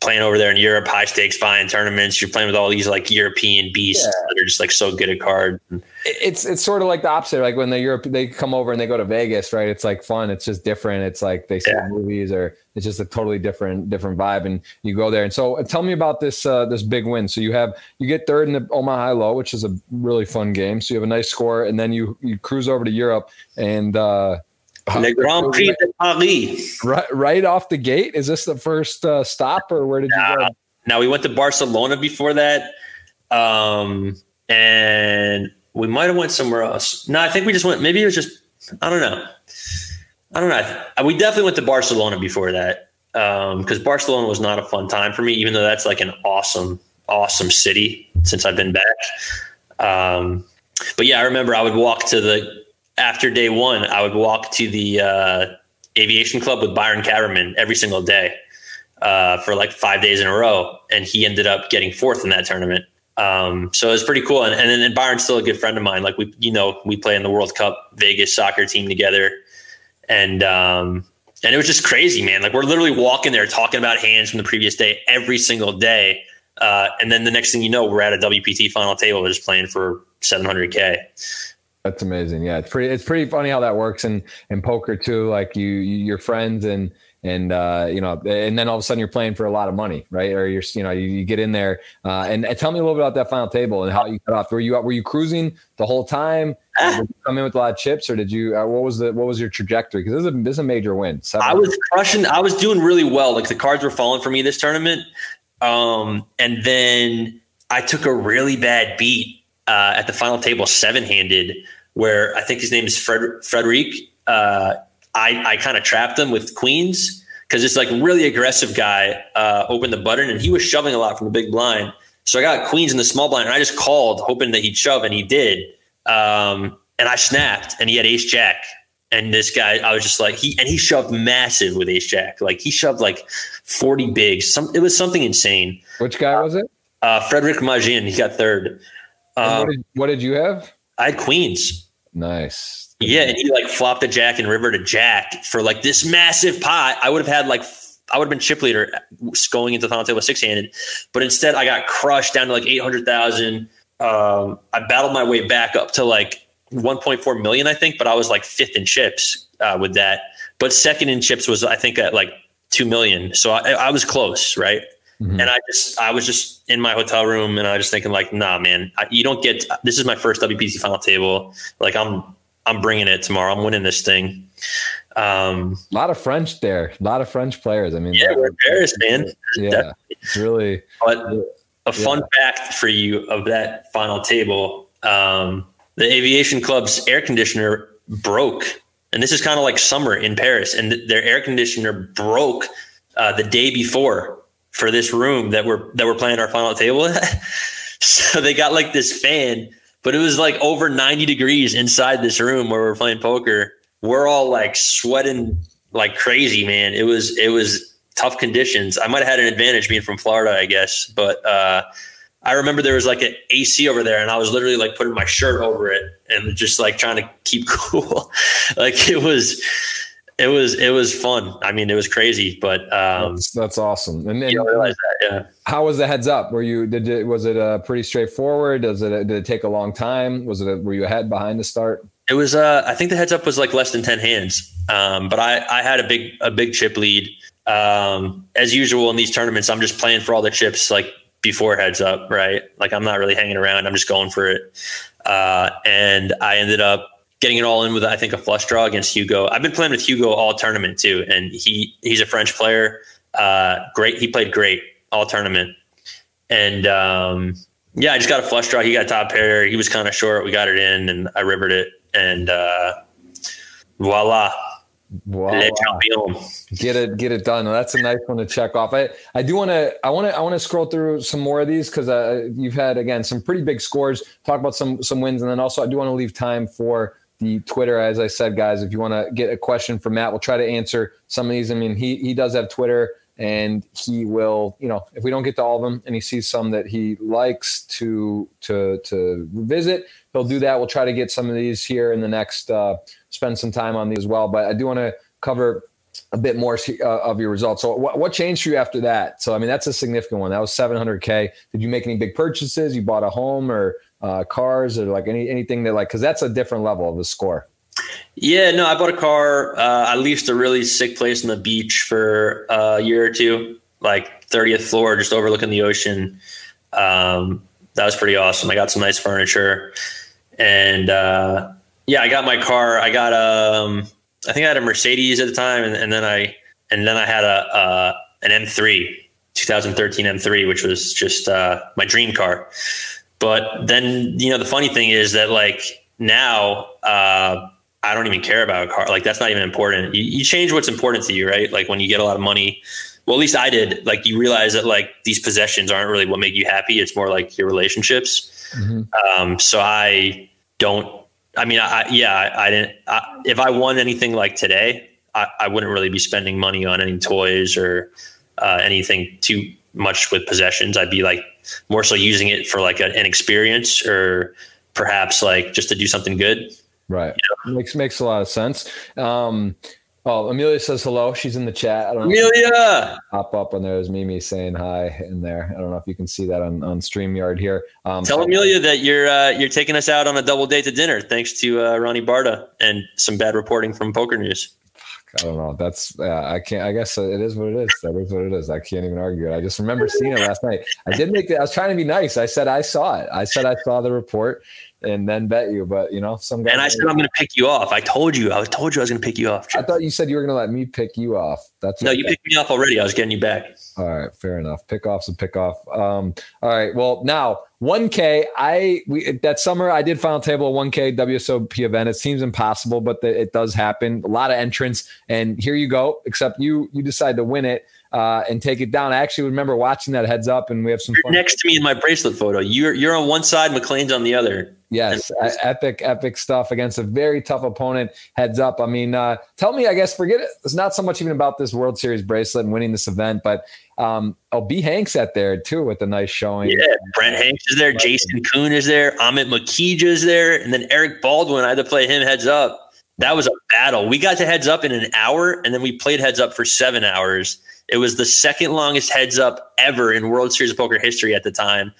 playing over there in Europe, high stakes buying tournaments. You're playing with all these like European beasts yeah. that are just like so good at card. It's it's sort of like the opposite. Like when the Europe they come over and they go to Vegas, right? It's like fun. It's just different. It's like they see yeah. movies, or it's just a totally different different vibe. And you go there. And so tell me about this uh, this big win. So you have you get third in the Omaha High Low, which is a really fun game. So you have a nice score, and then you you cruise over to Europe and. uh Le Grand Prix de Paris. Right, right off the gate? Is this the first uh, stop, or where did you uh, go? No, we went to Barcelona before that. Um, and we might have went somewhere else. No, I think we just went – maybe it was just – I don't know. I don't know. I, we definitely went to Barcelona before that because um, Barcelona was not a fun time for me, even though that's like an awesome, awesome city since I've been back. Um, but, yeah, I remember I would walk to the – after day one, I would walk to the uh, aviation club with Byron Caverman every single day uh, for like five days in a row. And he ended up getting fourth in that tournament. Um, so it was pretty cool. And, and then and Byron's still a good friend of mine. Like we, you know, we play in the World Cup Vegas soccer team together. And, um, and it was just crazy, man. Like we're literally walking there, talking about hands from the previous day, every single day. Uh, and then the next thing you know, we're at a W P T final table. We're just playing for seven hundred K. That's amazing. Yeah, it's pretty. It's pretty funny how that works in, in poker too. Like you, you your friends and and uh, you know, and then all of a sudden you're playing for a lot of money, right? Or you're you know you, you get in there uh, and, and tell me a little bit about that final table and how you cut off. Were you were you cruising the whole time? Ah. Did you come in with a lot of chips, or did you? Uh, what was the what was your trajectory? Because this is a this is a major win. I was crushing. I was doing really well. Like the cards were falling for me this tournament, um, and then I took a really bad beat. Uh, at the final table, seven-handed, where I think his name is Fred- Frederic. Uh, I, I kind of trapped him with queens because it's like really aggressive guy uh, opened the button, and he was shoving a lot from the big blind. So I got queens in the small blind, and I just called hoping that he'd shove, and he did. Um, and I snapped, and he had ace-jack. And this guy, I was just like, he and he shoved massive with ace jack. Like he shoved like forty bigs. Some it was something insane. Which guy was it? Uh, Frederick Magin. He got third. Um, what, did, what did you have? I had queens. Nice. Yeah, and he like flopped a jack and rivered a jack for like this massive pot. I would have had like I would have been chip leader going into the final table with six handed, but instead I got crushed down to like eight hundred thousand. Um, I battled my way back up to like one point four million, I think, but I was like fifth in chips uh, with that. But second in chips was, I think, at like two million. So I, I was close, right? Mm-hmm. And I just, I was just in my hotel room and I was just thinking like, nah, man, I, you don't get, this is my first W P T final table. Like I'm, I'm bringing it tomorrow. I'm winning this thing. Um, a lot of French there, a lot of French players. I mean, yeah, we're Paris, man. Yeah, definitely. It's really, but a fun yeah. fact for you of that final table. Um, The Aviation Club's air conditioner broke. And this is kind of like summer in Paris. And th- their air conditioner broke uh, the day before for this room that we're, that we're playing our final table at. So they got like this fan, but it was like over ninety degrees inside this room where we're playing poker. We're all like sweating like crazy, man. It was, it was tough conditions. I might've had an advantage being from Florida, I guess. But, uh, I remember there was like an A C over there and I was literally like putting my shirt over it and just like trying to keep cool. Like it was, it was, it was fun. I mean, it was crazy, but, um, that's, that's awesome. And then you don't realize that, yeah. How was the heads up? Were you, did it, was it uh pretty straightforward? Does it, did it take a long time? Was it, a, were you ahead behind the start? It was, uh, I think the heads up was like less than ten hands. Um, but I, I had a big, a big chip lead. Um, as usual in these tournaments, I'm just playing for all the chips. Like, before heads up, right? Like I'm not really hanging around. I'm just going for it. Uh, and I ended up getting it all in with, I think, a flush draw against Hugo. I've been playing with Hugo all tournament too. And he, he's a French player. Uh, great. He played great all tournament. And um, yeah, I just got a flush draw. He got top pair. He was kind of short. We got it in and I rivered it. And uh, voila. Wow. Get it, get it done. Well, that's a nice one to check off. I, I do want to, I want to, I want to scroll through some more of these because uh, you've had again some pretty big scores. Talk about some some wins, and then also I do want to leave time for the Twitter. As I said, guys, if you want to get a question for Matt, we'll try to answer some of these. I mean, he he does have Twitter, and he will, you know, if we don't get to all of them, and he sees some that he likes to to to visit, he'll do that. We'll try to get some of these here in the next. Uh, spend some time on these as well, but I do want to cover a bit more uh, of your results. So wh- what changed for you after that? So, I mean, that's a significant one. That was seven hundred K. Did you make any big purchases? You bought a home or uh, cars or like any, anything that like, cause that's a different level of the score. Yeah, no, I bought a car. Uh, I leased a really sick place on the beach for a year or two, like thirtieth floor, just overlooking the ocean. Um, that was pretty awesome. I got some nice furniture and, uh, yeah, I got my car. I got um, I think I had a Mercedes at the time, and, and then I and then I had a uh, an M three, twenty thirteen M three, which was just uh, my dream car. But then you know the funny thing is that like now uh, I don't even care about a car. Like that's not even important. You, you change what's important to you, right? Like when you get a lot of money. Well, at least I did. Like you realize that like these possessions aren't really what make you happy. It's more like your relationships. Mm-hmm. Um, so I don't. I mean, I, yeah, I, I didn't, I, if I won anything like today, I, I wouldn't really be spending money on any toys or uh, anything too much with possessions. I'd be like more so using it for like a, an experience or perhaps like just to do something good. Right. You know? Makes, makes a lot of sense. Um, oh, Amelia says hello. She's in the chat. I don't Amelia! Know pop up when there's Mimi saying hi in there. I don't know if you can see that on, on StreamYard here. Um, Tell Amelia that you're uh, you're taking us out on a double date to dinner, thanks to uh, Ronnie Barta and some bad reporting from Poker News. I don't know. That's uh, I can't. I guess it is what it is. That is what it is. I can't even argue it. I just remember seeing it last night. I did make that. I was trying to be nice. I said I saw it. I said I saw the report. And then bet you, but you know, some guy. And I said, I'm going to pick you off. I told you, I told you I was going to pick you off. Jeff. I thought you said you were going to let me pick you off. That's no, you picked me off already. I was getting you back. All right. Fair enough. Pick offs and pick off. Um, all right. Well now one K, I, we, that summer I did final table a one K W S O P event. It seems impossible, but the, it does happen. A lot of entrants and here you go, except you, you decide to win it. uh, and take it down. I actually remember watching that heads up, and we have some you're fun. Next to me in my bracelet photo. You're you're on one side, McLean's on the other. Yes, I, epic, epic stuff against a very tough opponent. Heads up. I mean, uh, tell me, I guess, forget it. It's not so much even about this World Series bracelet and winning this event, but um, oh, B. Hanks at there too with a nice showing. Yeah, Brent Hanks is there. Jason Kuhn is there. Amit Makija is there. And then Eric Baldwin, I had to play him heads up. That was a battle. We got to heads up in an hour, and then we played heads up for seven hours. It was the second longest heads up ever in World Series of Poker history at the time.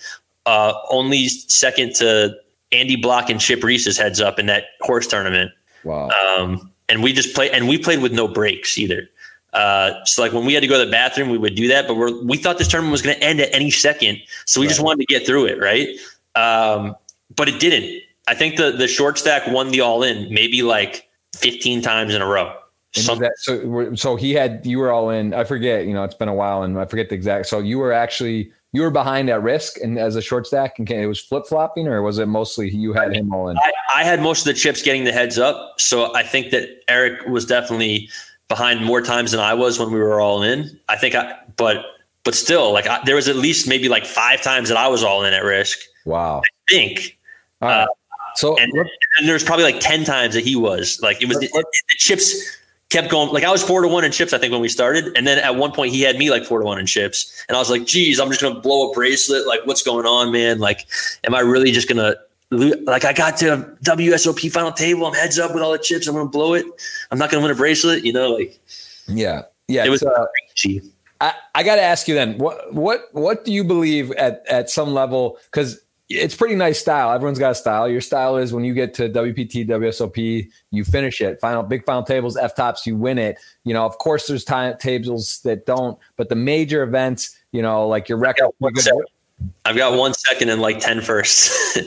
Uh, only second to Andy Block and Chip Reese's heads up in that horse tournament. Wow. Um, and we just played, and we played with no breaks either. Uh, so like when we had to go to the bathroom, we would do that, but we're, we thought this tournament was going to end at any second. So we right. just wanted to get through it. Right. Um, but it didn't. I think the, the short stack won the all in maybe like fifteen times in a row. That, so, so he had, you were all in, I forget, you know, it's been a while and I forget the exact, so you were actually You were behind at risk and as a short stack, and it was flip flopping, or was it mostly you had him all in? I, I had most of the chips getting the heads up, so I think that Eric was definitely behind more times than I was when we were all in. I think, I, but but still, like I, there was at least maybe like five times that I was all in at risk. Wow, I think. All right. uh, so and, and there's probably like ten times that he was. Like it was the, the chips kept going. Like I was four to one in chips, I think, when we started. And then at one point he had me like four to one in chips. And I was like, geez, I'm just going to blow a bracelet. Like what's going on, man? Like, am I really just going to like, I got to W S O P final table. I'm heads up with all the chips. I'm going to blow it. I'm not going to win a bracelet, you know? Like, yeah, yeah. It was uh, crazy. I, I got to ask you then, what, what, what do you believe at, at some level? Cause it's pretty nice style. Everyone's got a style. Your style is when you get to W P T, W S O P, you finish it. Final big final tables, F tops, you win it. You know, of course, there's time tables that don't, but the major events, you know, like your record. I've got one, I've got one second and like ten firsts.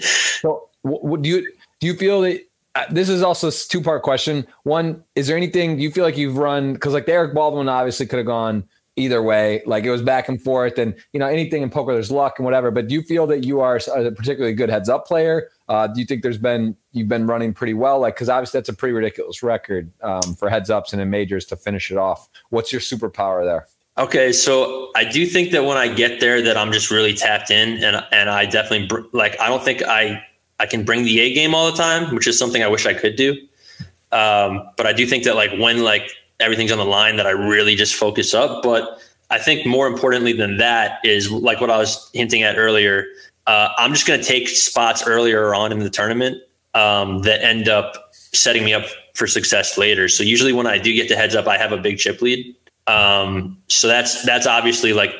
So, do you do you feel that uh, this is also a two part question? One, is there anything you feel like you've run? Because like the Eric Baldwin obviously could have gone either way, like it was back and forth, and you know, anything in poker, there's luck and whatever, but do you feel that you are a particularly good heads up player? Uh, do you think there's been, you've been running pretty well? Like, cause obviously that's a pretty ridiculous record um, for heads ups and in majors to finish it off. What's your superpower there? Okay. So I do think that when I get there that I'm just really tapped in, and, and I definitely br- like, I don't think I, I can bring the A game all the time, which is something I wish I could do. Um, but I do think that like when like, everything's on the line, that I really just focus up. But I think more importantly than that is like what I was hinting at earlier. Uh, I'm just going to take spots earlier on in the tournament um, that end up setting me up for success later. So usually when I do get to heads up, I have a big chip lead. Um, so that's, that's obviously like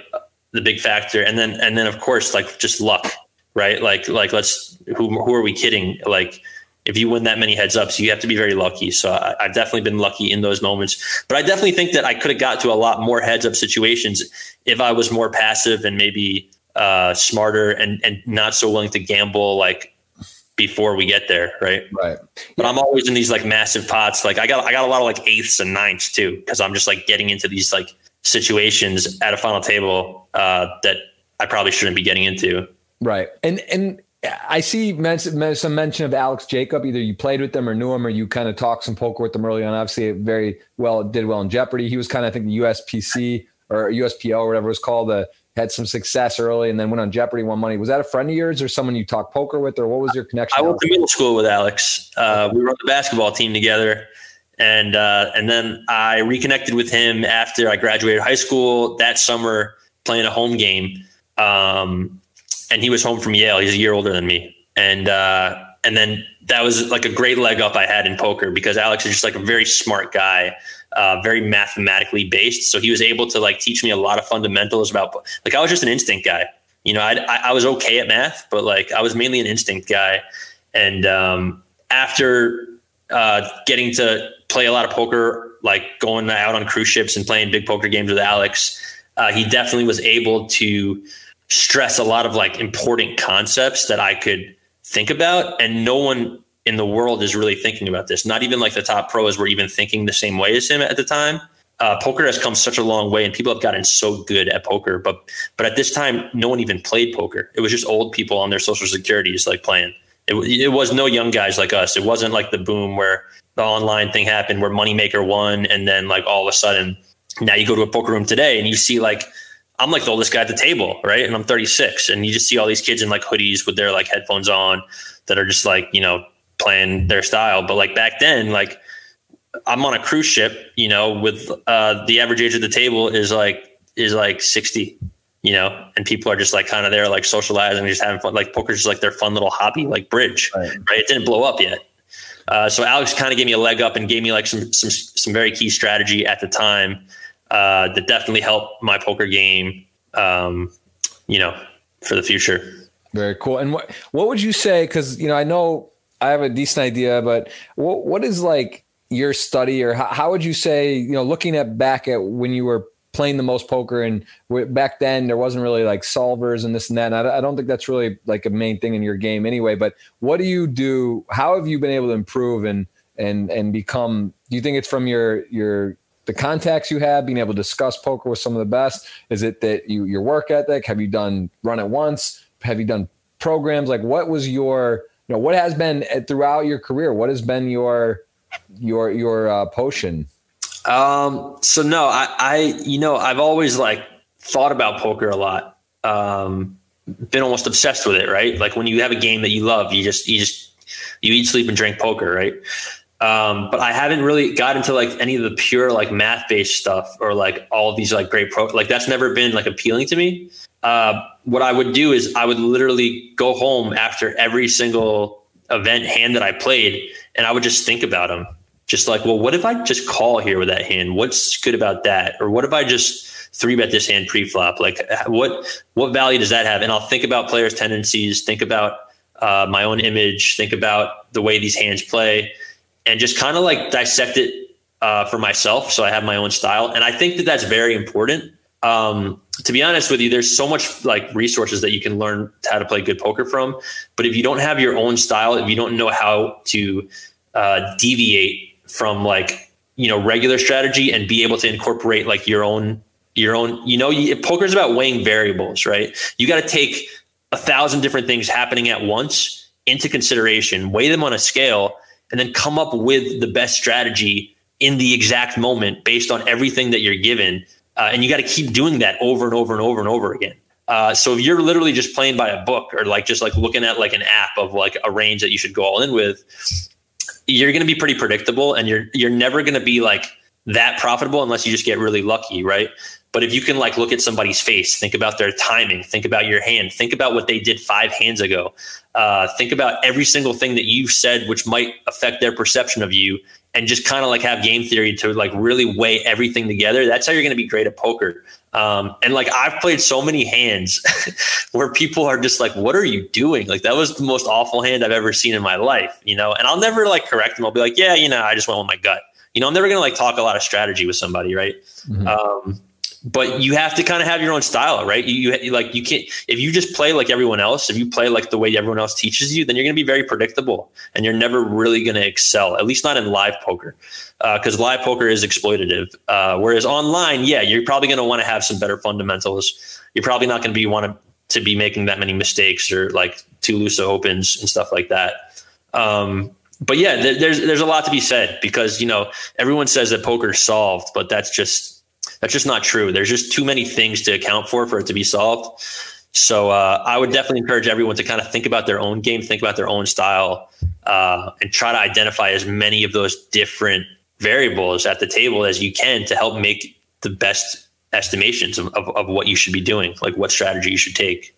the big factor. And then, and then of course, like just luck, right? Like, like let's, who, who are we kidding? Like, if you win that many heads ups, you have to be very lucky. So I, I've definitely been lucky in those moments, but I definitely think that I could have got to a lot more heads up situations if I was more passive and maybe uh, smarter and, and not so willing to gamble like before we get there. Right. Right. But yeah. I'm always in these like massive pots. Like I got, I got a lot of like eighths and ninths too, cause I'm just like getting into these like situations at a final table uh, that I probably shouldn't be getting into. Right. And, and, I see some mention of Alex Jacob. Either you played with them or knew him, or you kind of talked some poker with them early on. Obviously, very well did well in Jeopardy. He was kind of, I think, the U S P C or U S P O or whatever it was called. Uh, had some success early and then went on Jeopardy, won money. Was that a friend of yours or someone you talked poker with, or what was your connection? I went to middle school with Alex. Uh, we were on the basketball team together, and uh, and then I reconnected with him after I graduated high school that summer, playing a home game. Um, And he was home from Yale. He's a year older than me. And uh, and then that was like a great leg up I had in poker, because Alex is just like a very smart guy, uh, very mathematically based. So he was able to like teach me a lot of fundamentals about, like I was just an instinct guy. You know, I, I, I was okay at math, but like I was mainly an instinct guy. And um, after uh, getting to play a lot of poker, like going out on cruise ships and playing big poker games with Alex, uh, he definitely was able to stress a lot of like important concepts that I could think about. And no one in the world is really thinking about this. Not even like the top pros were even thinking the same way as him at the time. Uh, poker has come such a long way, and people have gotten so good at poker. But, but at this time, no one even played poker. It was just old people on their social securities, like playing. It, it was no young guys like us. It wasn't like the boom where the online thing happened, where Moneymaker won. And then like all of a sudden Now you go to a poker room today and you see, like, I'm like the oldest guy at the table, right? And I'm thirty-six, and you just see all these kids in like hoodies with their like headphones on that are just like, you know, playing their style. But like back then, like I'm on a cruise ship, you know, with uh, the average age of the table is like, is like sixty, you know, and people are just like kind of there, like socializing, just having fun. Like poker's just like their fun little hobby, like bridge, right? right? It didn't blow up yet. Uh, so Alex kind of gave me a leg up and gave me like some, some, some very key strategy at the time. Uh, that definitely helped my poker game, um, you know, for the future. Very cool. And what what would you say? Because, you know, I know I have a decent idea, but what what is like your study, or how, how would you say, you know, looking at back at when you were playing the most poker, and back then there wasn't really like solvers and this and that. And I, I don't think that's really like a main thing in your game anyway. But what do you do? How have you been able to improve and and and become? Do you think it's from your your the contacts you have, being able to discuss poker with some of the best? Is it that you, your work ethic? Have you done run it once? Have you done programs? Like what was your, you know, what has been throughout your career? What has been your, your, your uh, potion? Um, so no, I, I, you know, I've always like thought about poker a lot. Um, been almost obsessed with it, right? Like when you have a game that you love, you just, you just, you eat, sleep and drink poker, right? Um, but I haven't really got into like any of the pure like math based stuff, or like all these like great pro, like that's never been like appealing to me. Uh, what I would do is I would literally go home after every single event hand that I played, and I would just think about them. Just like, well, what if I just call here with that hand? What's good about that? Or what if I just three bet this hand pre-flop? Like what, what value does that have? And I'll think about players' tendencies, think about uh, my own image, think about the way these hands play, and just kind of like dissect it uh, for myself. So I have my own style. And I think that that's very important. Um, to be honest with you, there's so much like resources that you can learn how to play good poker from. But if you don't have your own style, if you don't know how to uh, deviate from like, you know, regular strategy and be able to incorporate like your own, your own, you know, you, poker is about weighing variables, right? You got to take a thousand different things happening at once into consideration, weigh them on a scale, and then come up with the best strategy in the exact moment based on everything that you're given. Uh, and you got to keep doing that over and over and over and over again. Uh, so if you're literally just playing by a book, or like just like looking at like an app of like a range that you should go all in with, you're going to be pretty predictable, and you're, you're never going to be like that profitable unless you just get really lucky. Right. But if you can like look at somebody's face, think about their timing, think about your hand, think about what they did five hands ago. Uh, think about every single thing that you've said, which might affect their perception of you, and just kind of like have game theory to like really weigh everything together. That's how you're going to be great at poker. Um, and like, I've played so many hands where people are just like, what are you doing? Like that was the most awful hand I've ever seen in my life, you know? And I'll never like correct them. I'll be like, yeah, you know, I just went with my gut. You know, I'm never going to like talk a lot of strategy with somebody. Right. Mm-hmm. Um, but you have to kind of have your own style, right? You, you like, you can't, if you just play like everyone else, if you play like the way everyone else teaches you, then you're going to be very predictable, and you're never really going to excel, at least not in live poker. Uh, cause live poker is exploitative. Uh, whereas online, yeah, you're probably going to want to have some better fundamentals. You're probably not going to be want to be making that many mistakes, or like too loose of opens and stuff like that. Um, but yeah, th- there's, there's a lot to be said, because, you know, everyone says that poker's solved, but that's just, That's just not true. There's just too many things to account for for it to be solved. So uh, I would definitely encourage everyone to kind of think about their own game, think about their own style, uh, and try to identify as many of those different variables at the table as you can to help make the best estimations of, of, of what you should be doing, like what strategy you should take.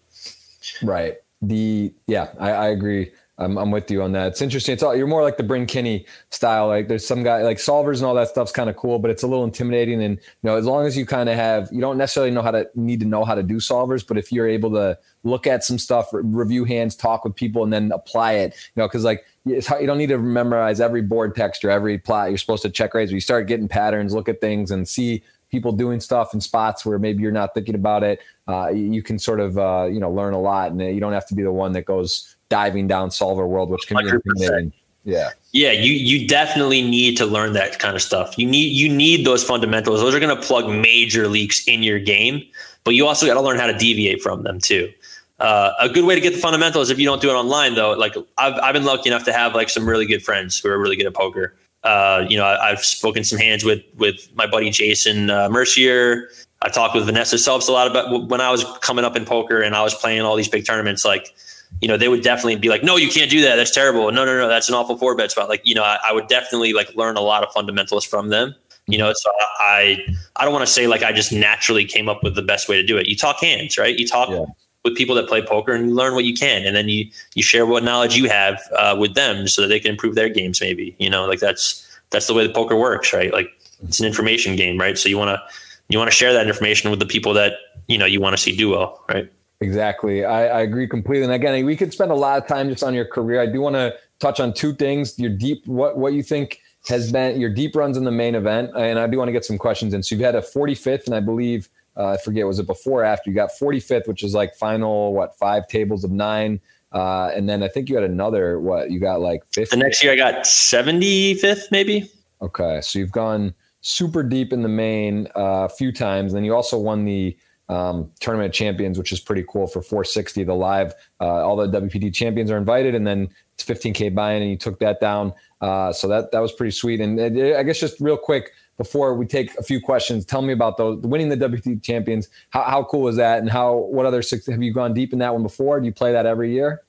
Right. The yeah, I, I agree. I'm, I'm with you on that. It's interesting. It's all, you're more like the Bryn Kinney style. Like there's some guy like solvers and all that stuff's kind of cool, but it's a little intimidating. And, you know, as long as you kind of have, you don't necessarily know how to need to know how to do solvers, but if you're able to look at some stuff, review hands, talk with people, and then apply it, you know, cause like it's how, you don't need to memorize every board text or every plot. You're supposed to check raise, but you start getting patterns, look at things, and see people doing stuff in spots where maybe you're not thinking about it. Uh, you can sort of, uh, you know, learn a lot, and you don't have to be the one that goes diving down solver world, which can be intimidating. Yeah. Yeah. You, you definitely need to learn that kind of stuff. You need, you need those fundamentals. Those are going to plug major leaks in your game, but you also got to learn how to deviate from them too. Uh, a good way to get the fundamentals, if you don't do it online though, like I've, I've been lucky enough to have like some really good friends who are really good at poker. Uh, you know, I, I've spoken some hands with with my buddy Jason uh, Mercier. I talked with Vanessa Selps a lot about when I was coming up in poker and I was playing all these big tournaments. Like, you know, they would definitely be like, "No, you can't do that. That's terrible. No, no, no, that's an awful four bet spot." Like, you know, I, I would definitely like learn a lot of fundamentals from them. You know, so I I don't want to say like I just naturally came up with the best way to do it. You talk hands, right? You talk yeah. with people that play poker and you learn what you can, and then you you share what knowledge you have uh, with them so that they can improve their games. Maybe, you know, like that's that's the way the poker works, right? Like it's an information game, right? So you want to you want to share that information with the people that you know you want to see do well, right? Exactly. I, I agree completely. And again, we could spend a lot of time just on your career. I do want to touch on two things: your deep what what you think has been your deep runs in the main event, and I do want to get some questions in. So you've had a forty-fifth, and I believe uh, I forget was it before or after you got forty-fifth, which is like final what five tables of nine, uh, and then I think you had another what you got like fifty. The next year I got seventy-fifth, maybe. Okay, so you've gone super deep in the main a uh, few times, and then you also won the um, Tournament of Champions, which is pretty cool for four sixty. The live, uh, all the W P T champions are invited, and then it's fifteen K buy-in, and you took that down. Uh, so that that was pretty sweet. And I guess just real quick before we take a few questions, tell me about those winning the W P T Champions. How, how cool was that? And how what other six have you gone deep in that one before? Do you play that every year?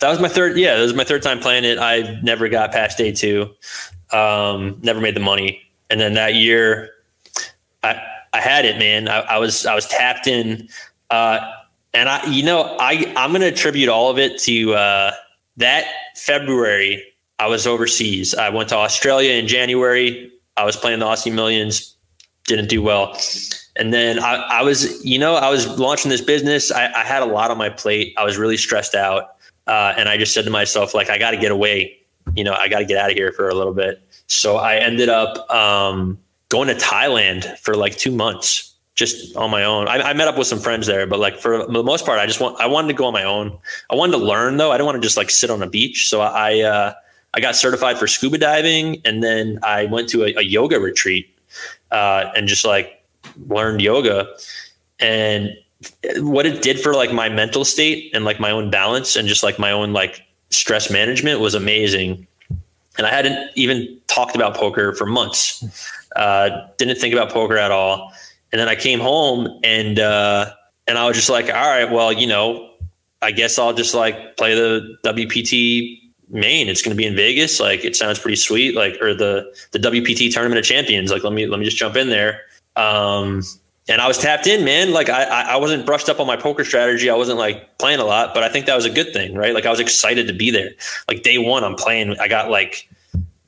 That was my third. Yeah, that was my third time playing it. I never got past day two. Um, never made the money. And then that year, I I had it, man. I, I was I was tapped in, uh, and I you know I I'm gonna attribute all of it to uh, that February. I was overseas. I went to Australia in January. I was playing the Aussie Millions, didn't do well. And then I, I was, you know, I was launching this business. I, I had a lot on my plate. I was really stressed out. Uh, and I just said to myself, like, I got to get away. You know, I got to get out of here for a little bit. So I ended up um, going to Thailand for like two months, just on my own. I, I met up with some friends there, but like for the most part, I just want, I wanted to go on my own. I wanted to learn though. I didn't want to just like sit on a beach. So I, uh, I got certified for scuba diving, and then I went to a, a yoga retreat uh, and just like learned yoga. And what it did for like my mental state and like my own balance and just like my own like stress management was amazing. And I hadn't even talked about poker for months. Uh, didn't think about poker at all. And then I came home and uh, and I was just like, all right, well, you know, I guess I'll just like play the W P T Maine. It's going to be in Vegas. Like it sounds pretty sweet. Like, or the, the W P T Tournament of Champions. Like, let me, let me just jump in there. Um, and I was tapped in, man. Like I, I wasn't brushed up on my poker strategy. I wasn't like playing a lot, but I think that was a good thing, right? Like I was excited to be there. Like day one I'm playing, I got like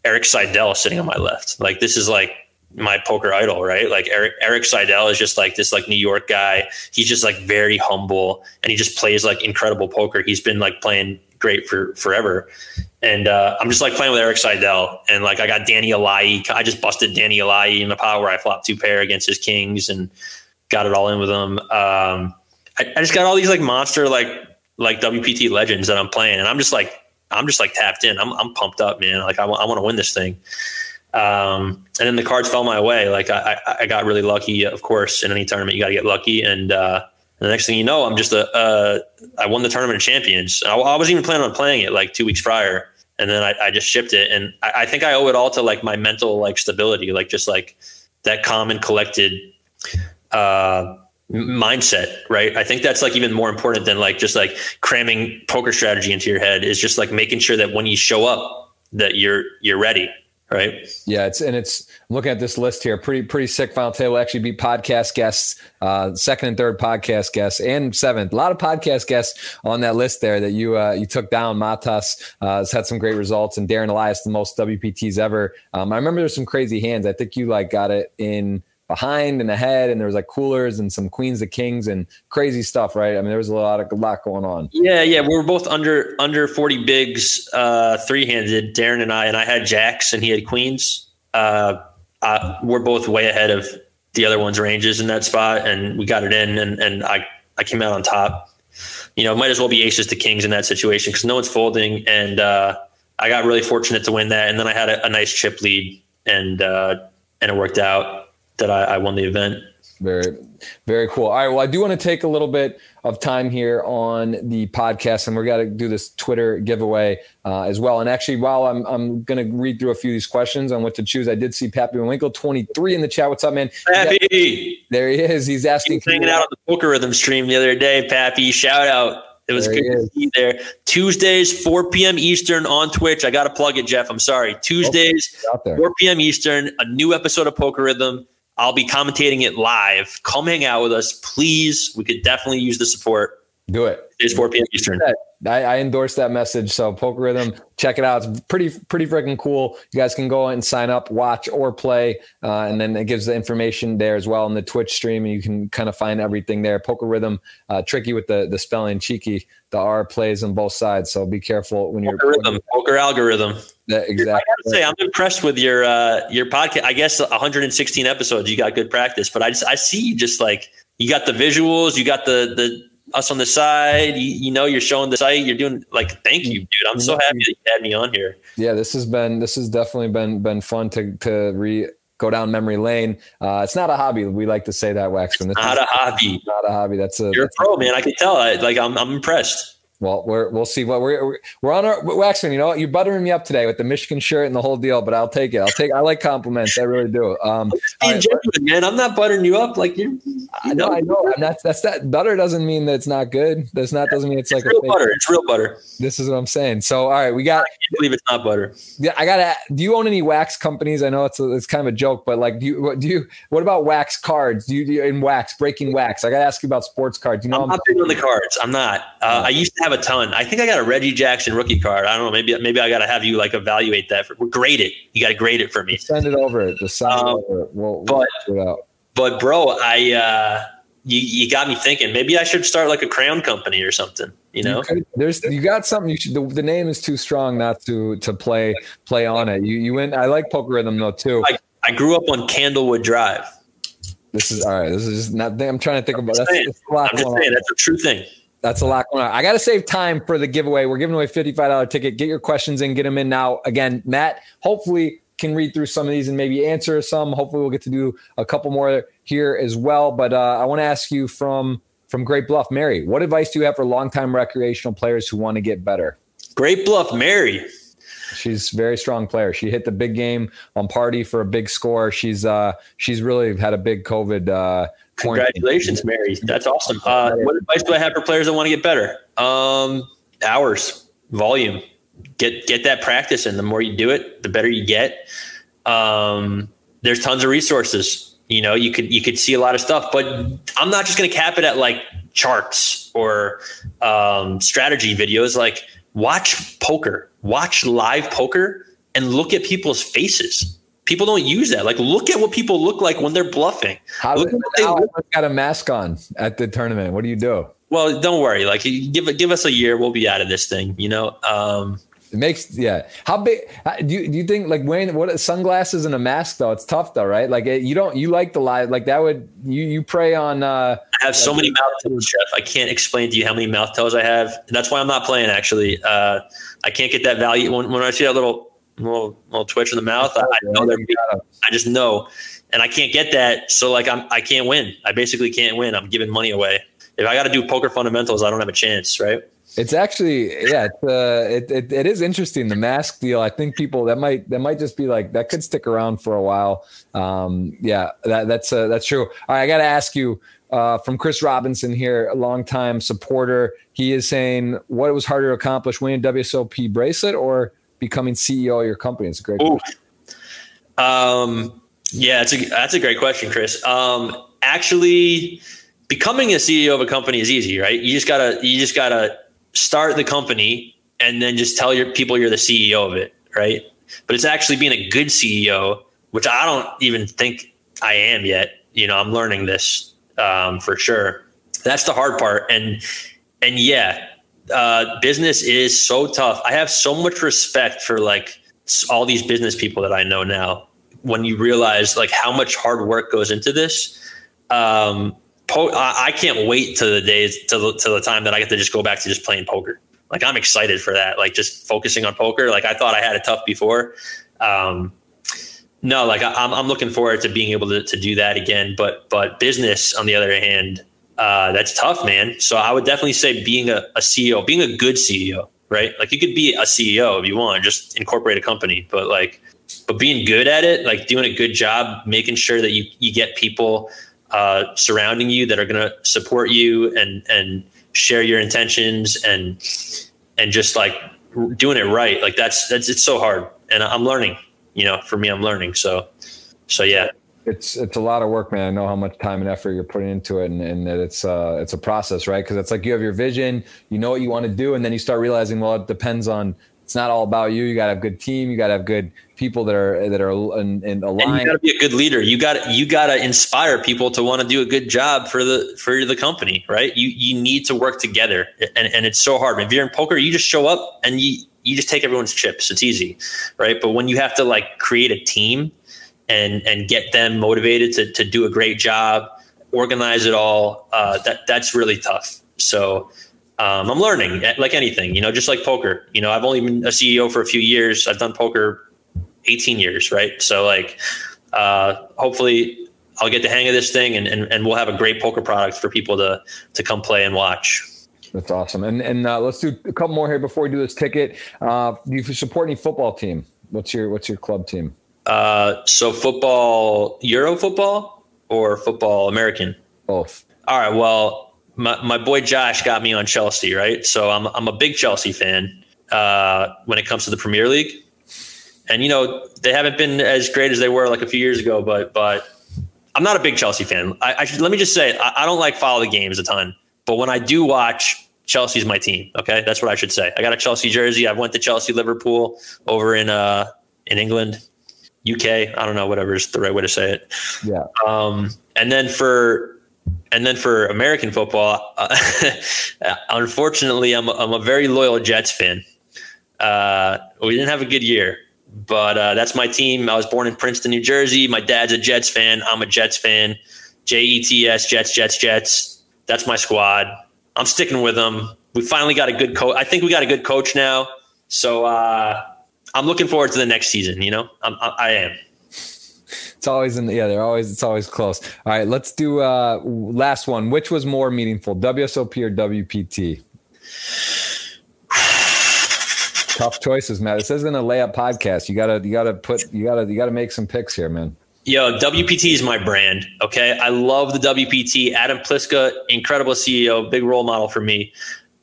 Eric Seidel sitting on my left. Like this is like my poker idol, right? Like Eric, Eric Seidel is just like this, like New York guy. He's just like very humble and he just plays like incredible poker. He's been like playing great for forever. And uh, I'm just like playing with Eric Seidel. And like I got Danny Alai. I just busted Danny Alai in the pot where I flopped two pair against his kings and got it all in with him. Um, I, I just got all these like monster like like W P T legends that I'm playing. And I'm just like, I'm just like tapped in. I'm I'm pumped up, man. Like I, w- I want to win this thing. Um, and then the cards fell my way. Like I, I, I got really lucky, of course. In any tournament, you got to get lucky. And uh, the next thing you know, I'm just a, uh, I won the Tournament of Champions. I, I wasn't even planning on playing it like two weeks prior. And then I, I just shipped it. And I, I think I owe it all to like my mental, like stability, like just like that calm and collected, uh, mindset. Right. I think that's like even more important than like, just like cramming poker strategy into your head, is just like making sure that when you show up that you're, you're ready. Right. Yeah. It's, and it's looking at this list here, pretty, pretty sick. Final table actually be podcast guests, uh, second and third podcast guests and seventh, a lot of podcast guests on that list there that you, uh, you took down. Matas, uh, has had some great results, and Darren Elias, the most W P Ts ever. Um, I remember there's some crazy hands. I think you like got it in behind and ahead, and there was like coolers and some queens to kings and crazy stuff, right? I mean, there was a lot of a lot going on. Yeah, yeah, we were both under under forty bigs, uh, three handed. Darren and I, and I had jacks, and he had queens. Uh, I, we're both way ahead of the other one's ranges in that spot, and we got it in, and and I I came out on top. You know, might as well be aces to kings in that situation because no one's folding, and uh, I got really fortunate to win that, and then I had a, a nice chip lead, and uh, and it worked out that I, I won the event. Very, very cool. All right. Well, I do want to take a little bit of time here on the podcast, and we're going to do this Twitter giveaway uh, as well. And actually, while I'm I'm going to read through a few of these questions on what to choose, I did see Pappy Winkle twenty-three in the chat. What's up, man? Pappy. There he is. He's asking. He was hanging out on the Poker Rhythm stream the other day, Pappy. Shout out. It was good to see you there. Tuesdays, four p.m. Eastern on Twitch. I got to plug it, Jeff. I'm sorry. Tuesdays, okay, four p.m. Eastern, a new episode of Poker Rhythm. I'll be commentating it live. Come hang out with us, please. We could definitely use the support. Do it. It's four p.m. Eastern. I, I endorse that message. So Poker Rhythm, check it out. It's pretty, pretty freaking cool. You guys can go and sign up, watch or play. Uh, and then it gives the information there as well in the Twitch stream. And you can kind of find everything there. Poker Rhythm, uh, tricky with the, the spelling, cheeky. The R plays on both sides. So be careful when you're Poker, poker algorithm. That, exactly. I gotta say, I'm impressed with your, uh, your podcast. I guess one hundred sixteen episodes, you got good practice, but I just, I see you just like, you got the visuals, you got the, the, us on the side, you, you know, you're showing the site, you're doing like, thank you, dude. I'm so happy that you had me on here. Yeah, this has been, this has definitely been, been fun to, to re go down memory lane. Uh, it's not a hobby. We like to say that, Waxman. This not is, a hobby. Not a hobby. That's a, you're that's a pro, a, man. I can tell. I, like I'm, I'm impressed. Well, we're, we'll see what we're, we're on our Waxman. You know what? You're buttering me up today with the Michigan shirt and the whole deal, but I'll take it. I'll take, I like compliments. I really do. Um, I'm right, but, man, I'm not buttering you up. Like you, you I know, know, I know. I'm not, that's that butter doesn't mean that it's not good. That's not, doesn't mean it's, it's like real a butter. Thing. It's real butter. This is what I'm saying. So, all right, we got, I can't believe it's not butter. Yeah. I gotta, do you own any wax companies? I know it's a, it's kind of a joke, but like, do you, what do you, what about wax cards? Do you do in wax breaking wax? I gotta ask you about sports cards. You know, I'm, I'm not big on the cards. I'm not, uh, I used to have a ton. I think I got a Reggie Jackson rookie card. I don't know. Maybe maybe I got to have you like evaluate that. For, grade it. You got to grade it for me. Send it over. Just send um, it over. We'll, but, we'll it out. But bro, I uh, you you got me thinking. Maybe I should start like a crown company or something. You know, you could, there's you got something. You should. The, the name is too strong not to to play play on it. You you went. I like Poker Rhythm though too. I, I grew up on Candlewood Drive. This is all right. This is just not. I'm trying to think I'm about. That's, saying, that's a lot I'm just saying. That's a true thing. That's a lot going on. I got to save time for the giveaway. We're giving away a fifty-five dollars ticket. Get your questions in. Get them in now. Again, Matt, hopefully can read through some of these and maybe answer some. Hopefully we'll get to do a couple more here as well. But uh, I want to ask you from, from Great Bluff, Mary, what advice do you have for longtime recreational players who want to get better? Great Bluff, Mary. She's a very strong player. She hit the big game on Party for a big score. She's uh, she's really had a big COVID uh Congratulations, Mary. That's awesome. Uh, what advice do I have for players that want to get better? Um, hours, volume, get get that practice in. The more you do it, the better you get. Um, there's tons of resources. You know, you could you could see a lot of stuff, but I'm not just going to cap it at like charts or um, strategy videos. Like watch poker, watch live poker, and look at people's faces. People don't use that. Like, look at what people look like when they're bluffing. How look at they look. Got a mask on at the tournament. What do you do? Well, don't worry. Like, give give us a year, we'll be out of this thing. You know, um, it makes yeah. How big do you, do you think? Like wearing what sunglasses and a mask though? It's tough though, right? Like it, you don't you like the live like that would you you prey on? Uh, I have so like, many mouth toes, Jeff. I can't explain to you how many mouth toes I have. That's why I'm not playing. Actually, uh, I can't get that value when when I see that little. Little, little twitch in the mouth. I, I know that I just know, and I can't get that. So like I'm, I can't win. I basically can't win. I'm giving money away. If I got to do poker fundamentals, I don't have a chance, right? It's actually, yeah, it's, uh, it, it it is interesting. The mask deal. I think people that might that might just be like that could stick around for a while. Um, yeah, that that's uh, that's true. All right, I got to ask you uh, from Chris Robinson here, a longtime supporter. He is saying what was harder to accomplish: winning a W S O P bracelet or becoming C E O of your company? It's a great question. Um, yeah, it's a, that's a great question, Chris. Um, actually, becoming a C E O of a company is easy, right? You just gotta you just gotta start the company and then just tell your people you're the C E O of it, right? But it's actually being a good C E O, which I don't even think I am yet. You know, I'm learning this um, for sure. That's the hard part, and and yeah. Uh, business is so tough. I have so much respect for like all these business people that I know now. When you realize like how much hard work goes into this, um, po- I-, I can't wait to the days to the, to the time that I get to just go back to just playing poker. Like I'm excited for that. Like just focusing on poker. Like I thought I had it tough before, um, no, like I, I'm, I'm looking forward to being able to, to do that again. But but business, on the other hand, uh, that's tough, man. So I would definitely say being a, a C E O, being a good C E O, right? Like you could be a C E O if you want, just incorporate a company. But like, but being good at it, like doing a good job, making sure that you you get people uh, surrounding you that are going to support you and and share your intentions and and just like doing it right. Like that's that's it's so hard, and I'm learning. You know, for me, I'm learning. So, so yeah, it's, it's a lot of work, man. I know how much time and effort you're putting into it, and, and that it's uh it's a process, right? Cause it's like, you have your vision, you know what you want to do. And then you start realizing, well, it depends on, it's not all about you. You gotta have a good team. You gotta have good people that are, that are in, in aligned. And you gotta be a good leader. You gotta, you gotta inspire people to want to do a good job for the, for the company, right? You, you need to work together, and, and it's so hard. If you're in poker, you just show up and you, you just take everyone's chips. It's easy. Right. But when you have to like create a team and, and get them motivated to, to do a great job, organize it all, uh, that that's really tough. So, um, I'm learning, like anything, you know, just like poker, you know, I've only been a C E O for a few years. I've done poker eighteen years. Right. So like, uh, hopefully I'll get the hang of this thing, and, and, and we'll have a great poker product for people to, to come play and watch. That's awesome. And and uh, let's do a couple more here before we do this ticket. Uh, do you support any football team? What's your what's your club team? Uh, so football, Euro football or football American? Both. All right. Well, my, my boy Josh got me on Chelsea, right? So I'm I'm a big Chelsea fan uh, when it comes to the Premier League. And, you know, they haven't been as great as they were like a few years ago, but but I'm not a big Chelsea fan. I, I should, let me just say, I, I don't like follow the games a ton. But when I do watch, Chelsea's my team. Okay, that's what I should say. I got a Chelsea jersey. I went to Chelsea, Liverpool over in uh, in England, U K. I don't know, whatever is the right way to say it. Yeah. Um, and then for and then for American football, uh, unfortunately, I'm I'm a very loyal Jets fan. Uh, we didn't have a good year, but uh, that's my team. I was born in Princeton, New Jersey. My dad's a Jets fan. I'm a Jets fan. J E T S Jets Jets Jets. That's my squad. I'm sticking with them. We finally got a good coach. I think we got a good coach now. So uh, I'm looking forward to the next season. You know, I'm, I, I am. It's always in the, yeah, they're always, it's always close. All right, let's do uh last one. Which was more meaningful, W S O P or W P T? Tough choices, Matt. This isn't a layup podcast. You gotta, you gotta put, you gotta, you gotta make some picks here, man. Yo, W P T is my brand. Okay. I love the W P T. Adam Pliska, incredible C E O, big role model for me.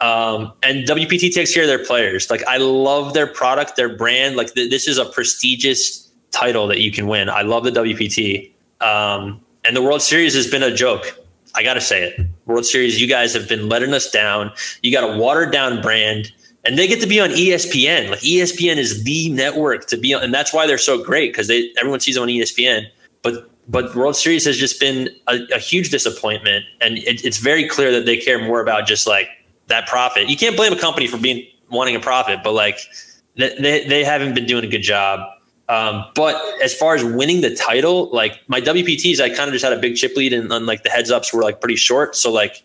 Um, and W P T takes care of their players. Like I love their product, their brand. Like th- this is a prestigious title that you can win. I love the W P T. Um, and the World Series has been a joke. I got to say it. World Series, you guys have been letting us down. You got a watered down brand. And they get to be on E S P N. Like E S P N is the network to be on, and that's why they're so great, because they everyone sees them on E S P N. But but World Series has just been a, a huge disappointment, and it, it's very clear that they care more about just like that profit. You can't blame a company for being wanting a profit, but like they they haven't been doing a good job. Um, but as far as winning the title, like my W P Ts, I kind of just had a big chip lead, and, and like the heads ups were like pretty short. So like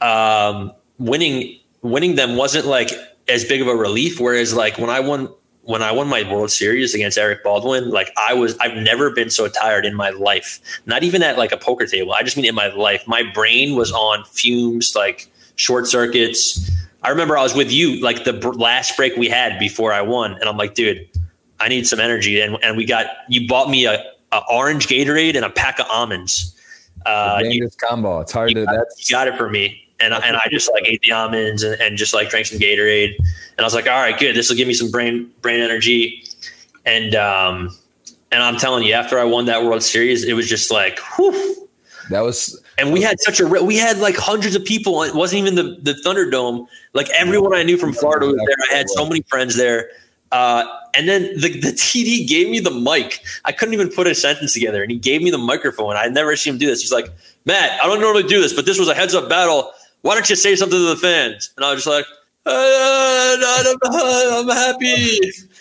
um, winning. winning them wasn't like as big of a relief. Whereas like when I won, when I won my World Series against Eric Baldwin, like I was, I've never been so tired in my life, not even at like a poker table. I just mean in my life, my brain was on fumes, like short circuits. I remember I was with you, like the br- last break we had before I won. And I'm like, dude, I need some energy. And and we got, you bought me a, a orange Gatorade and a pack of almonds. Uh, you, combo. It's hard to, got, that's you got it for me. And I, and I just like ate the almonds and, and just like drank some Gatorade, and I was like, all right, good. This will give me some brain, brain energy. And, um, and I'm telling you, after I won that World Series, it was just like, whew. That was, and we had such a, we had like hundreds of people. It wasn't even the, the Thunderdome. Like everyone I knew from Florida was there. I had so many friends there. Uh, and then the, the T D gave me the mic. I couldn't even put a sentence together. And he gave me the microphone. I'd never seen him do this. He's like, Matt, I don't normally do this, but this was a heads up battle. Why don't you say something to the fans? And I was just like, uh, I'm happy.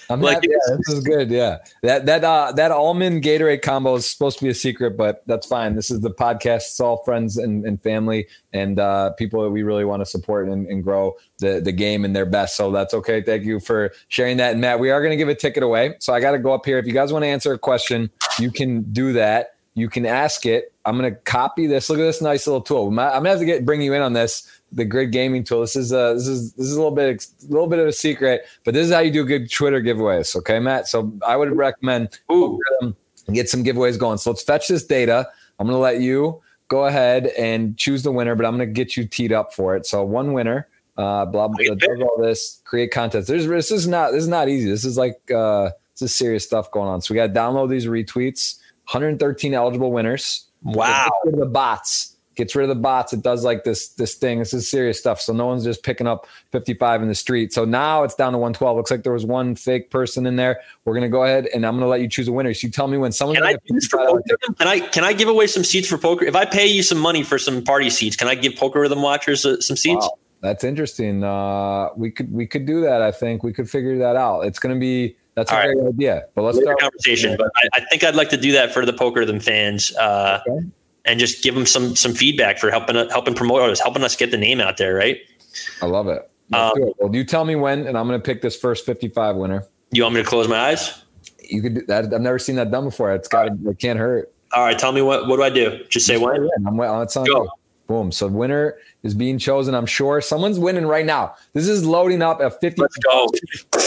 I'm like, happy. Yeah, this is good. Yeah. That, that, uh, that almond Gatorade combo is supposed to be a secret, but that's fine. This is the podcast. It's all friends and, and family and, uh, people that we really want to support and, and grow the, the game and their best. So that's okay. Thank you for sharing that. And Matt, we are going to give a ticket away. So I got to go up here. If you guys want to answer a question, you can do that. You can ask it. I'm going to copy this. Look at this nice little tool. I'm going to have to get, bring you in on this. The Grid Gaming tool. This is uh this is this is a little bit a little bit of a secret, but this is how you do good Twitter giveaways. Okay, Matt. So I would recommend get some giveaways going. So let's fetch this data. I'm gonna let you go ahead and choose the winner, but I'm gonna get you teed up for it. So one winner. Uh, blah blah. blah all this create contests. There's this is not this is not easy. This is like uh this is serious stuff going on. So we got to download these retweets. one hundred thirteen eligible winners. Wow. The bots. Gets rid of the bots. It does like this this thing. This is serious stuff. So no one's just picking up fifty-five in the street. So now it's down to one twelve. Looks like there was one fake person in there. We're gonna go ahead and I'm gonna let you choose a winner. So you tell me when someone. Can I do this for Poker Rhythm? Can I can I give away some seats for Poker? If I pay you some money for some party seats, can I give Poker Rhythm watchers uh, some seats? Wow, that's interesting. Uh, we could we could do that. I think we could figure that out. It's gonna be. That's All a great right. idea. But let's start conversation. But I, I think I'd like to do that for the Poker Rhythm fans. Uh, okay. And just give them some some feedback for helping helping promote us, helping us get the name out there, right? I love it. Um, it. Well, you tell me when, and I'm going to pick this first fifty-five winner. You want me to close my eyes? You could do that. I've never seen that done before. It's got right. It can't hurt. All right, tell me what. What do I do? Just say when. I'm on go. Boom. So winner is being chosen. I'm sure someone's winning right now. This is loading up a fifty. Let's go.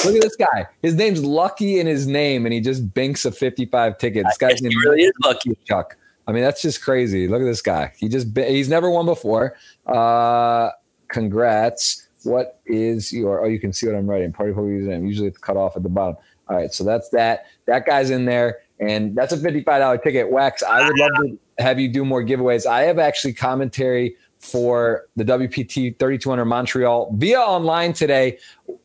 Look at this guy. His name's Lucky in his name, and he just binks a fifty-five ticket. This guy's name really is Lucky Chuck. I mean, that's just crazy. Look at this guy. He just been, he's never won before. Uh, congrats. What is your – oh, you can see what I'm writing. Party Poker username. Usually it's cut off at the bottom. All right, so that's that. That guy's in there, and that's a fifty-five dollars ticket. Wax, I would love to have you do more giveaways. I have actually commentary for the W P T thirty-two hundred Montreal via online today.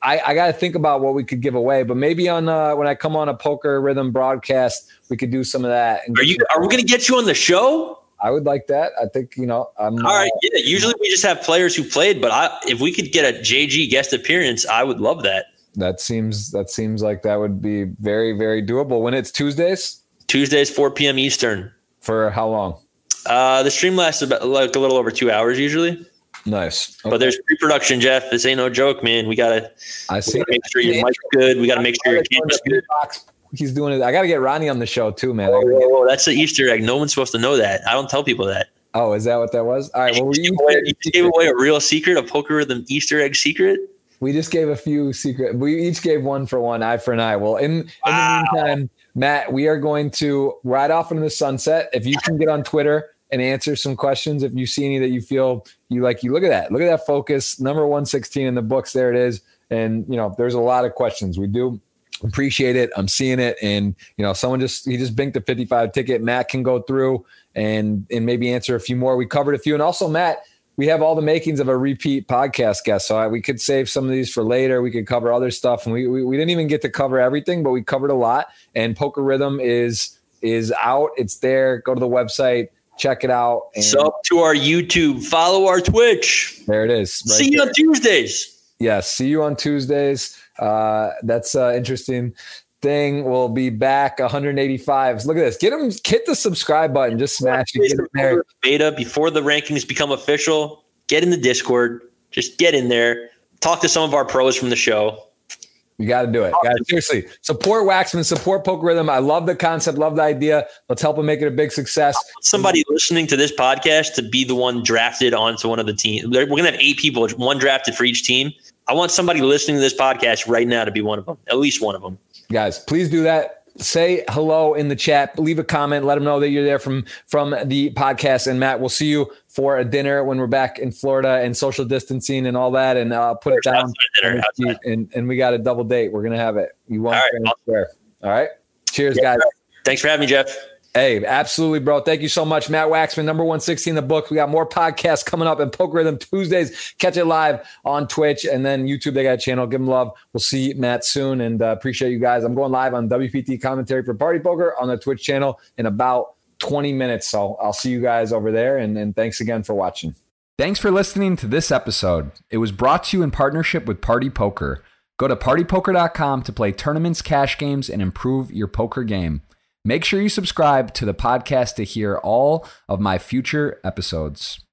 I, I got to think about what we could give away, but maybe on uh, when I come on a Poker Rhythm broadcast, we could do some of that. Are you? Are we going to get you on the show? I would like that. I think you know. I'm all right. Uh, yeah. Usually we just have players who played, but I, if we could get a J G guest appearance, I would love that. That seems that seems like that would be very very doable. When it's Tuesdays. Tuesdays four p.m. Eastern. For how long? Uh, the stream lasts about like a little over two hours usually. Nice. Okay. But there's pre-production, Jeff. This ain't no joke, man. We gotta. I see. Gotta make sure your mic's good. We gotta make sure your camera's good. He's doing it. I gotta get Ronnie on the show too, man. Whoa, whoa, whoa. That's the Easter egg. No one's supposed to know that. I don't tell people that. Oh, is that what that was? All right. Well, we you each gave away a real secret, a Poker Rhythm Easter egg secret. We just gave a few secret. We each gave one for one, eye for an eye. Well, in, wow. in the meantime, Matt, we are going to ride off into the sunset. If you can get on Twitter and answer some questions. If you see any that you feel you like, you look at that, look at that focus number one sixteen in the books. There it is. And you know, there's a lot of questions. We do appreciate it. I'm seeing it. And you know, someone just, he just binked a fifty-five ticket. Matt can go through and, and maybe answer a few more. We covered a few. And also Matt, we have all the makings of a repeat podcast guest. So I, we could save some of these for later. We could cover other stuff. And we, we, we didn't even get to cover everything, but we covered a lot. And Poker Rhythm is, is out. It's there. Go to the website. Check it out. And sub to our YouTube. Follow our Twitch. There it is. Right see you there. on Tuesdays. Yes. Yeah, see you on Tuesdays. Uh, that's an interesting thing. We'll be back. one eighty-five. Look at this. Get them. Hit the subscribe button. Just smash it. Get in there. Beta before the rankings become official. Get in the Discord. Just get in there. Talk to some of our pros from the show. You got to do it. Guys, seriously, support Waxman, support Poker Rhythm. I love the concept, love the idea. Let's help him make it a big success. Somebody listening to this podcast to be the one drafted onto one of the teams. We're going to have eight people, one drafted for each team. I want somebody listening to this podcast right now to be one of them, at least one of them. Guys, please do that. Say hello in the chat. Leave a comment. Let them know that you're there from, from the podcast. And Matt, we'll see you for a dinner when we're back in Florida and social distancing and all that. And uh, put First it down. Dinner, and, and, and we got a double date. We're going to have it. You won't swear. All right. Cheers, yeah, guys. Thanks for having me, Jeff. Hey, absolutely, bro. Thank you so much. Matt Waxman, number one sixteen in the book. We got more podcasts coming up in Poker Rhythm Tuesdays. Catch it live on Twitch and then YouTube. They got a channel. Give them love. We'll see Matt soon and uh, appreciate you guys. I'm going live on W P T commentary for Party Poker on the Twitch channel in about twenty minutes. So I'll see you guys over there. And, and thanks again for watching. Thanks for listening to this episode. It was brought to you in partnership with Party Poker. Go to Party Poker dot com to play tournaments, cash games, and improve your poker game. Make sure you subscribe to the podcast to hear all of my future episodes.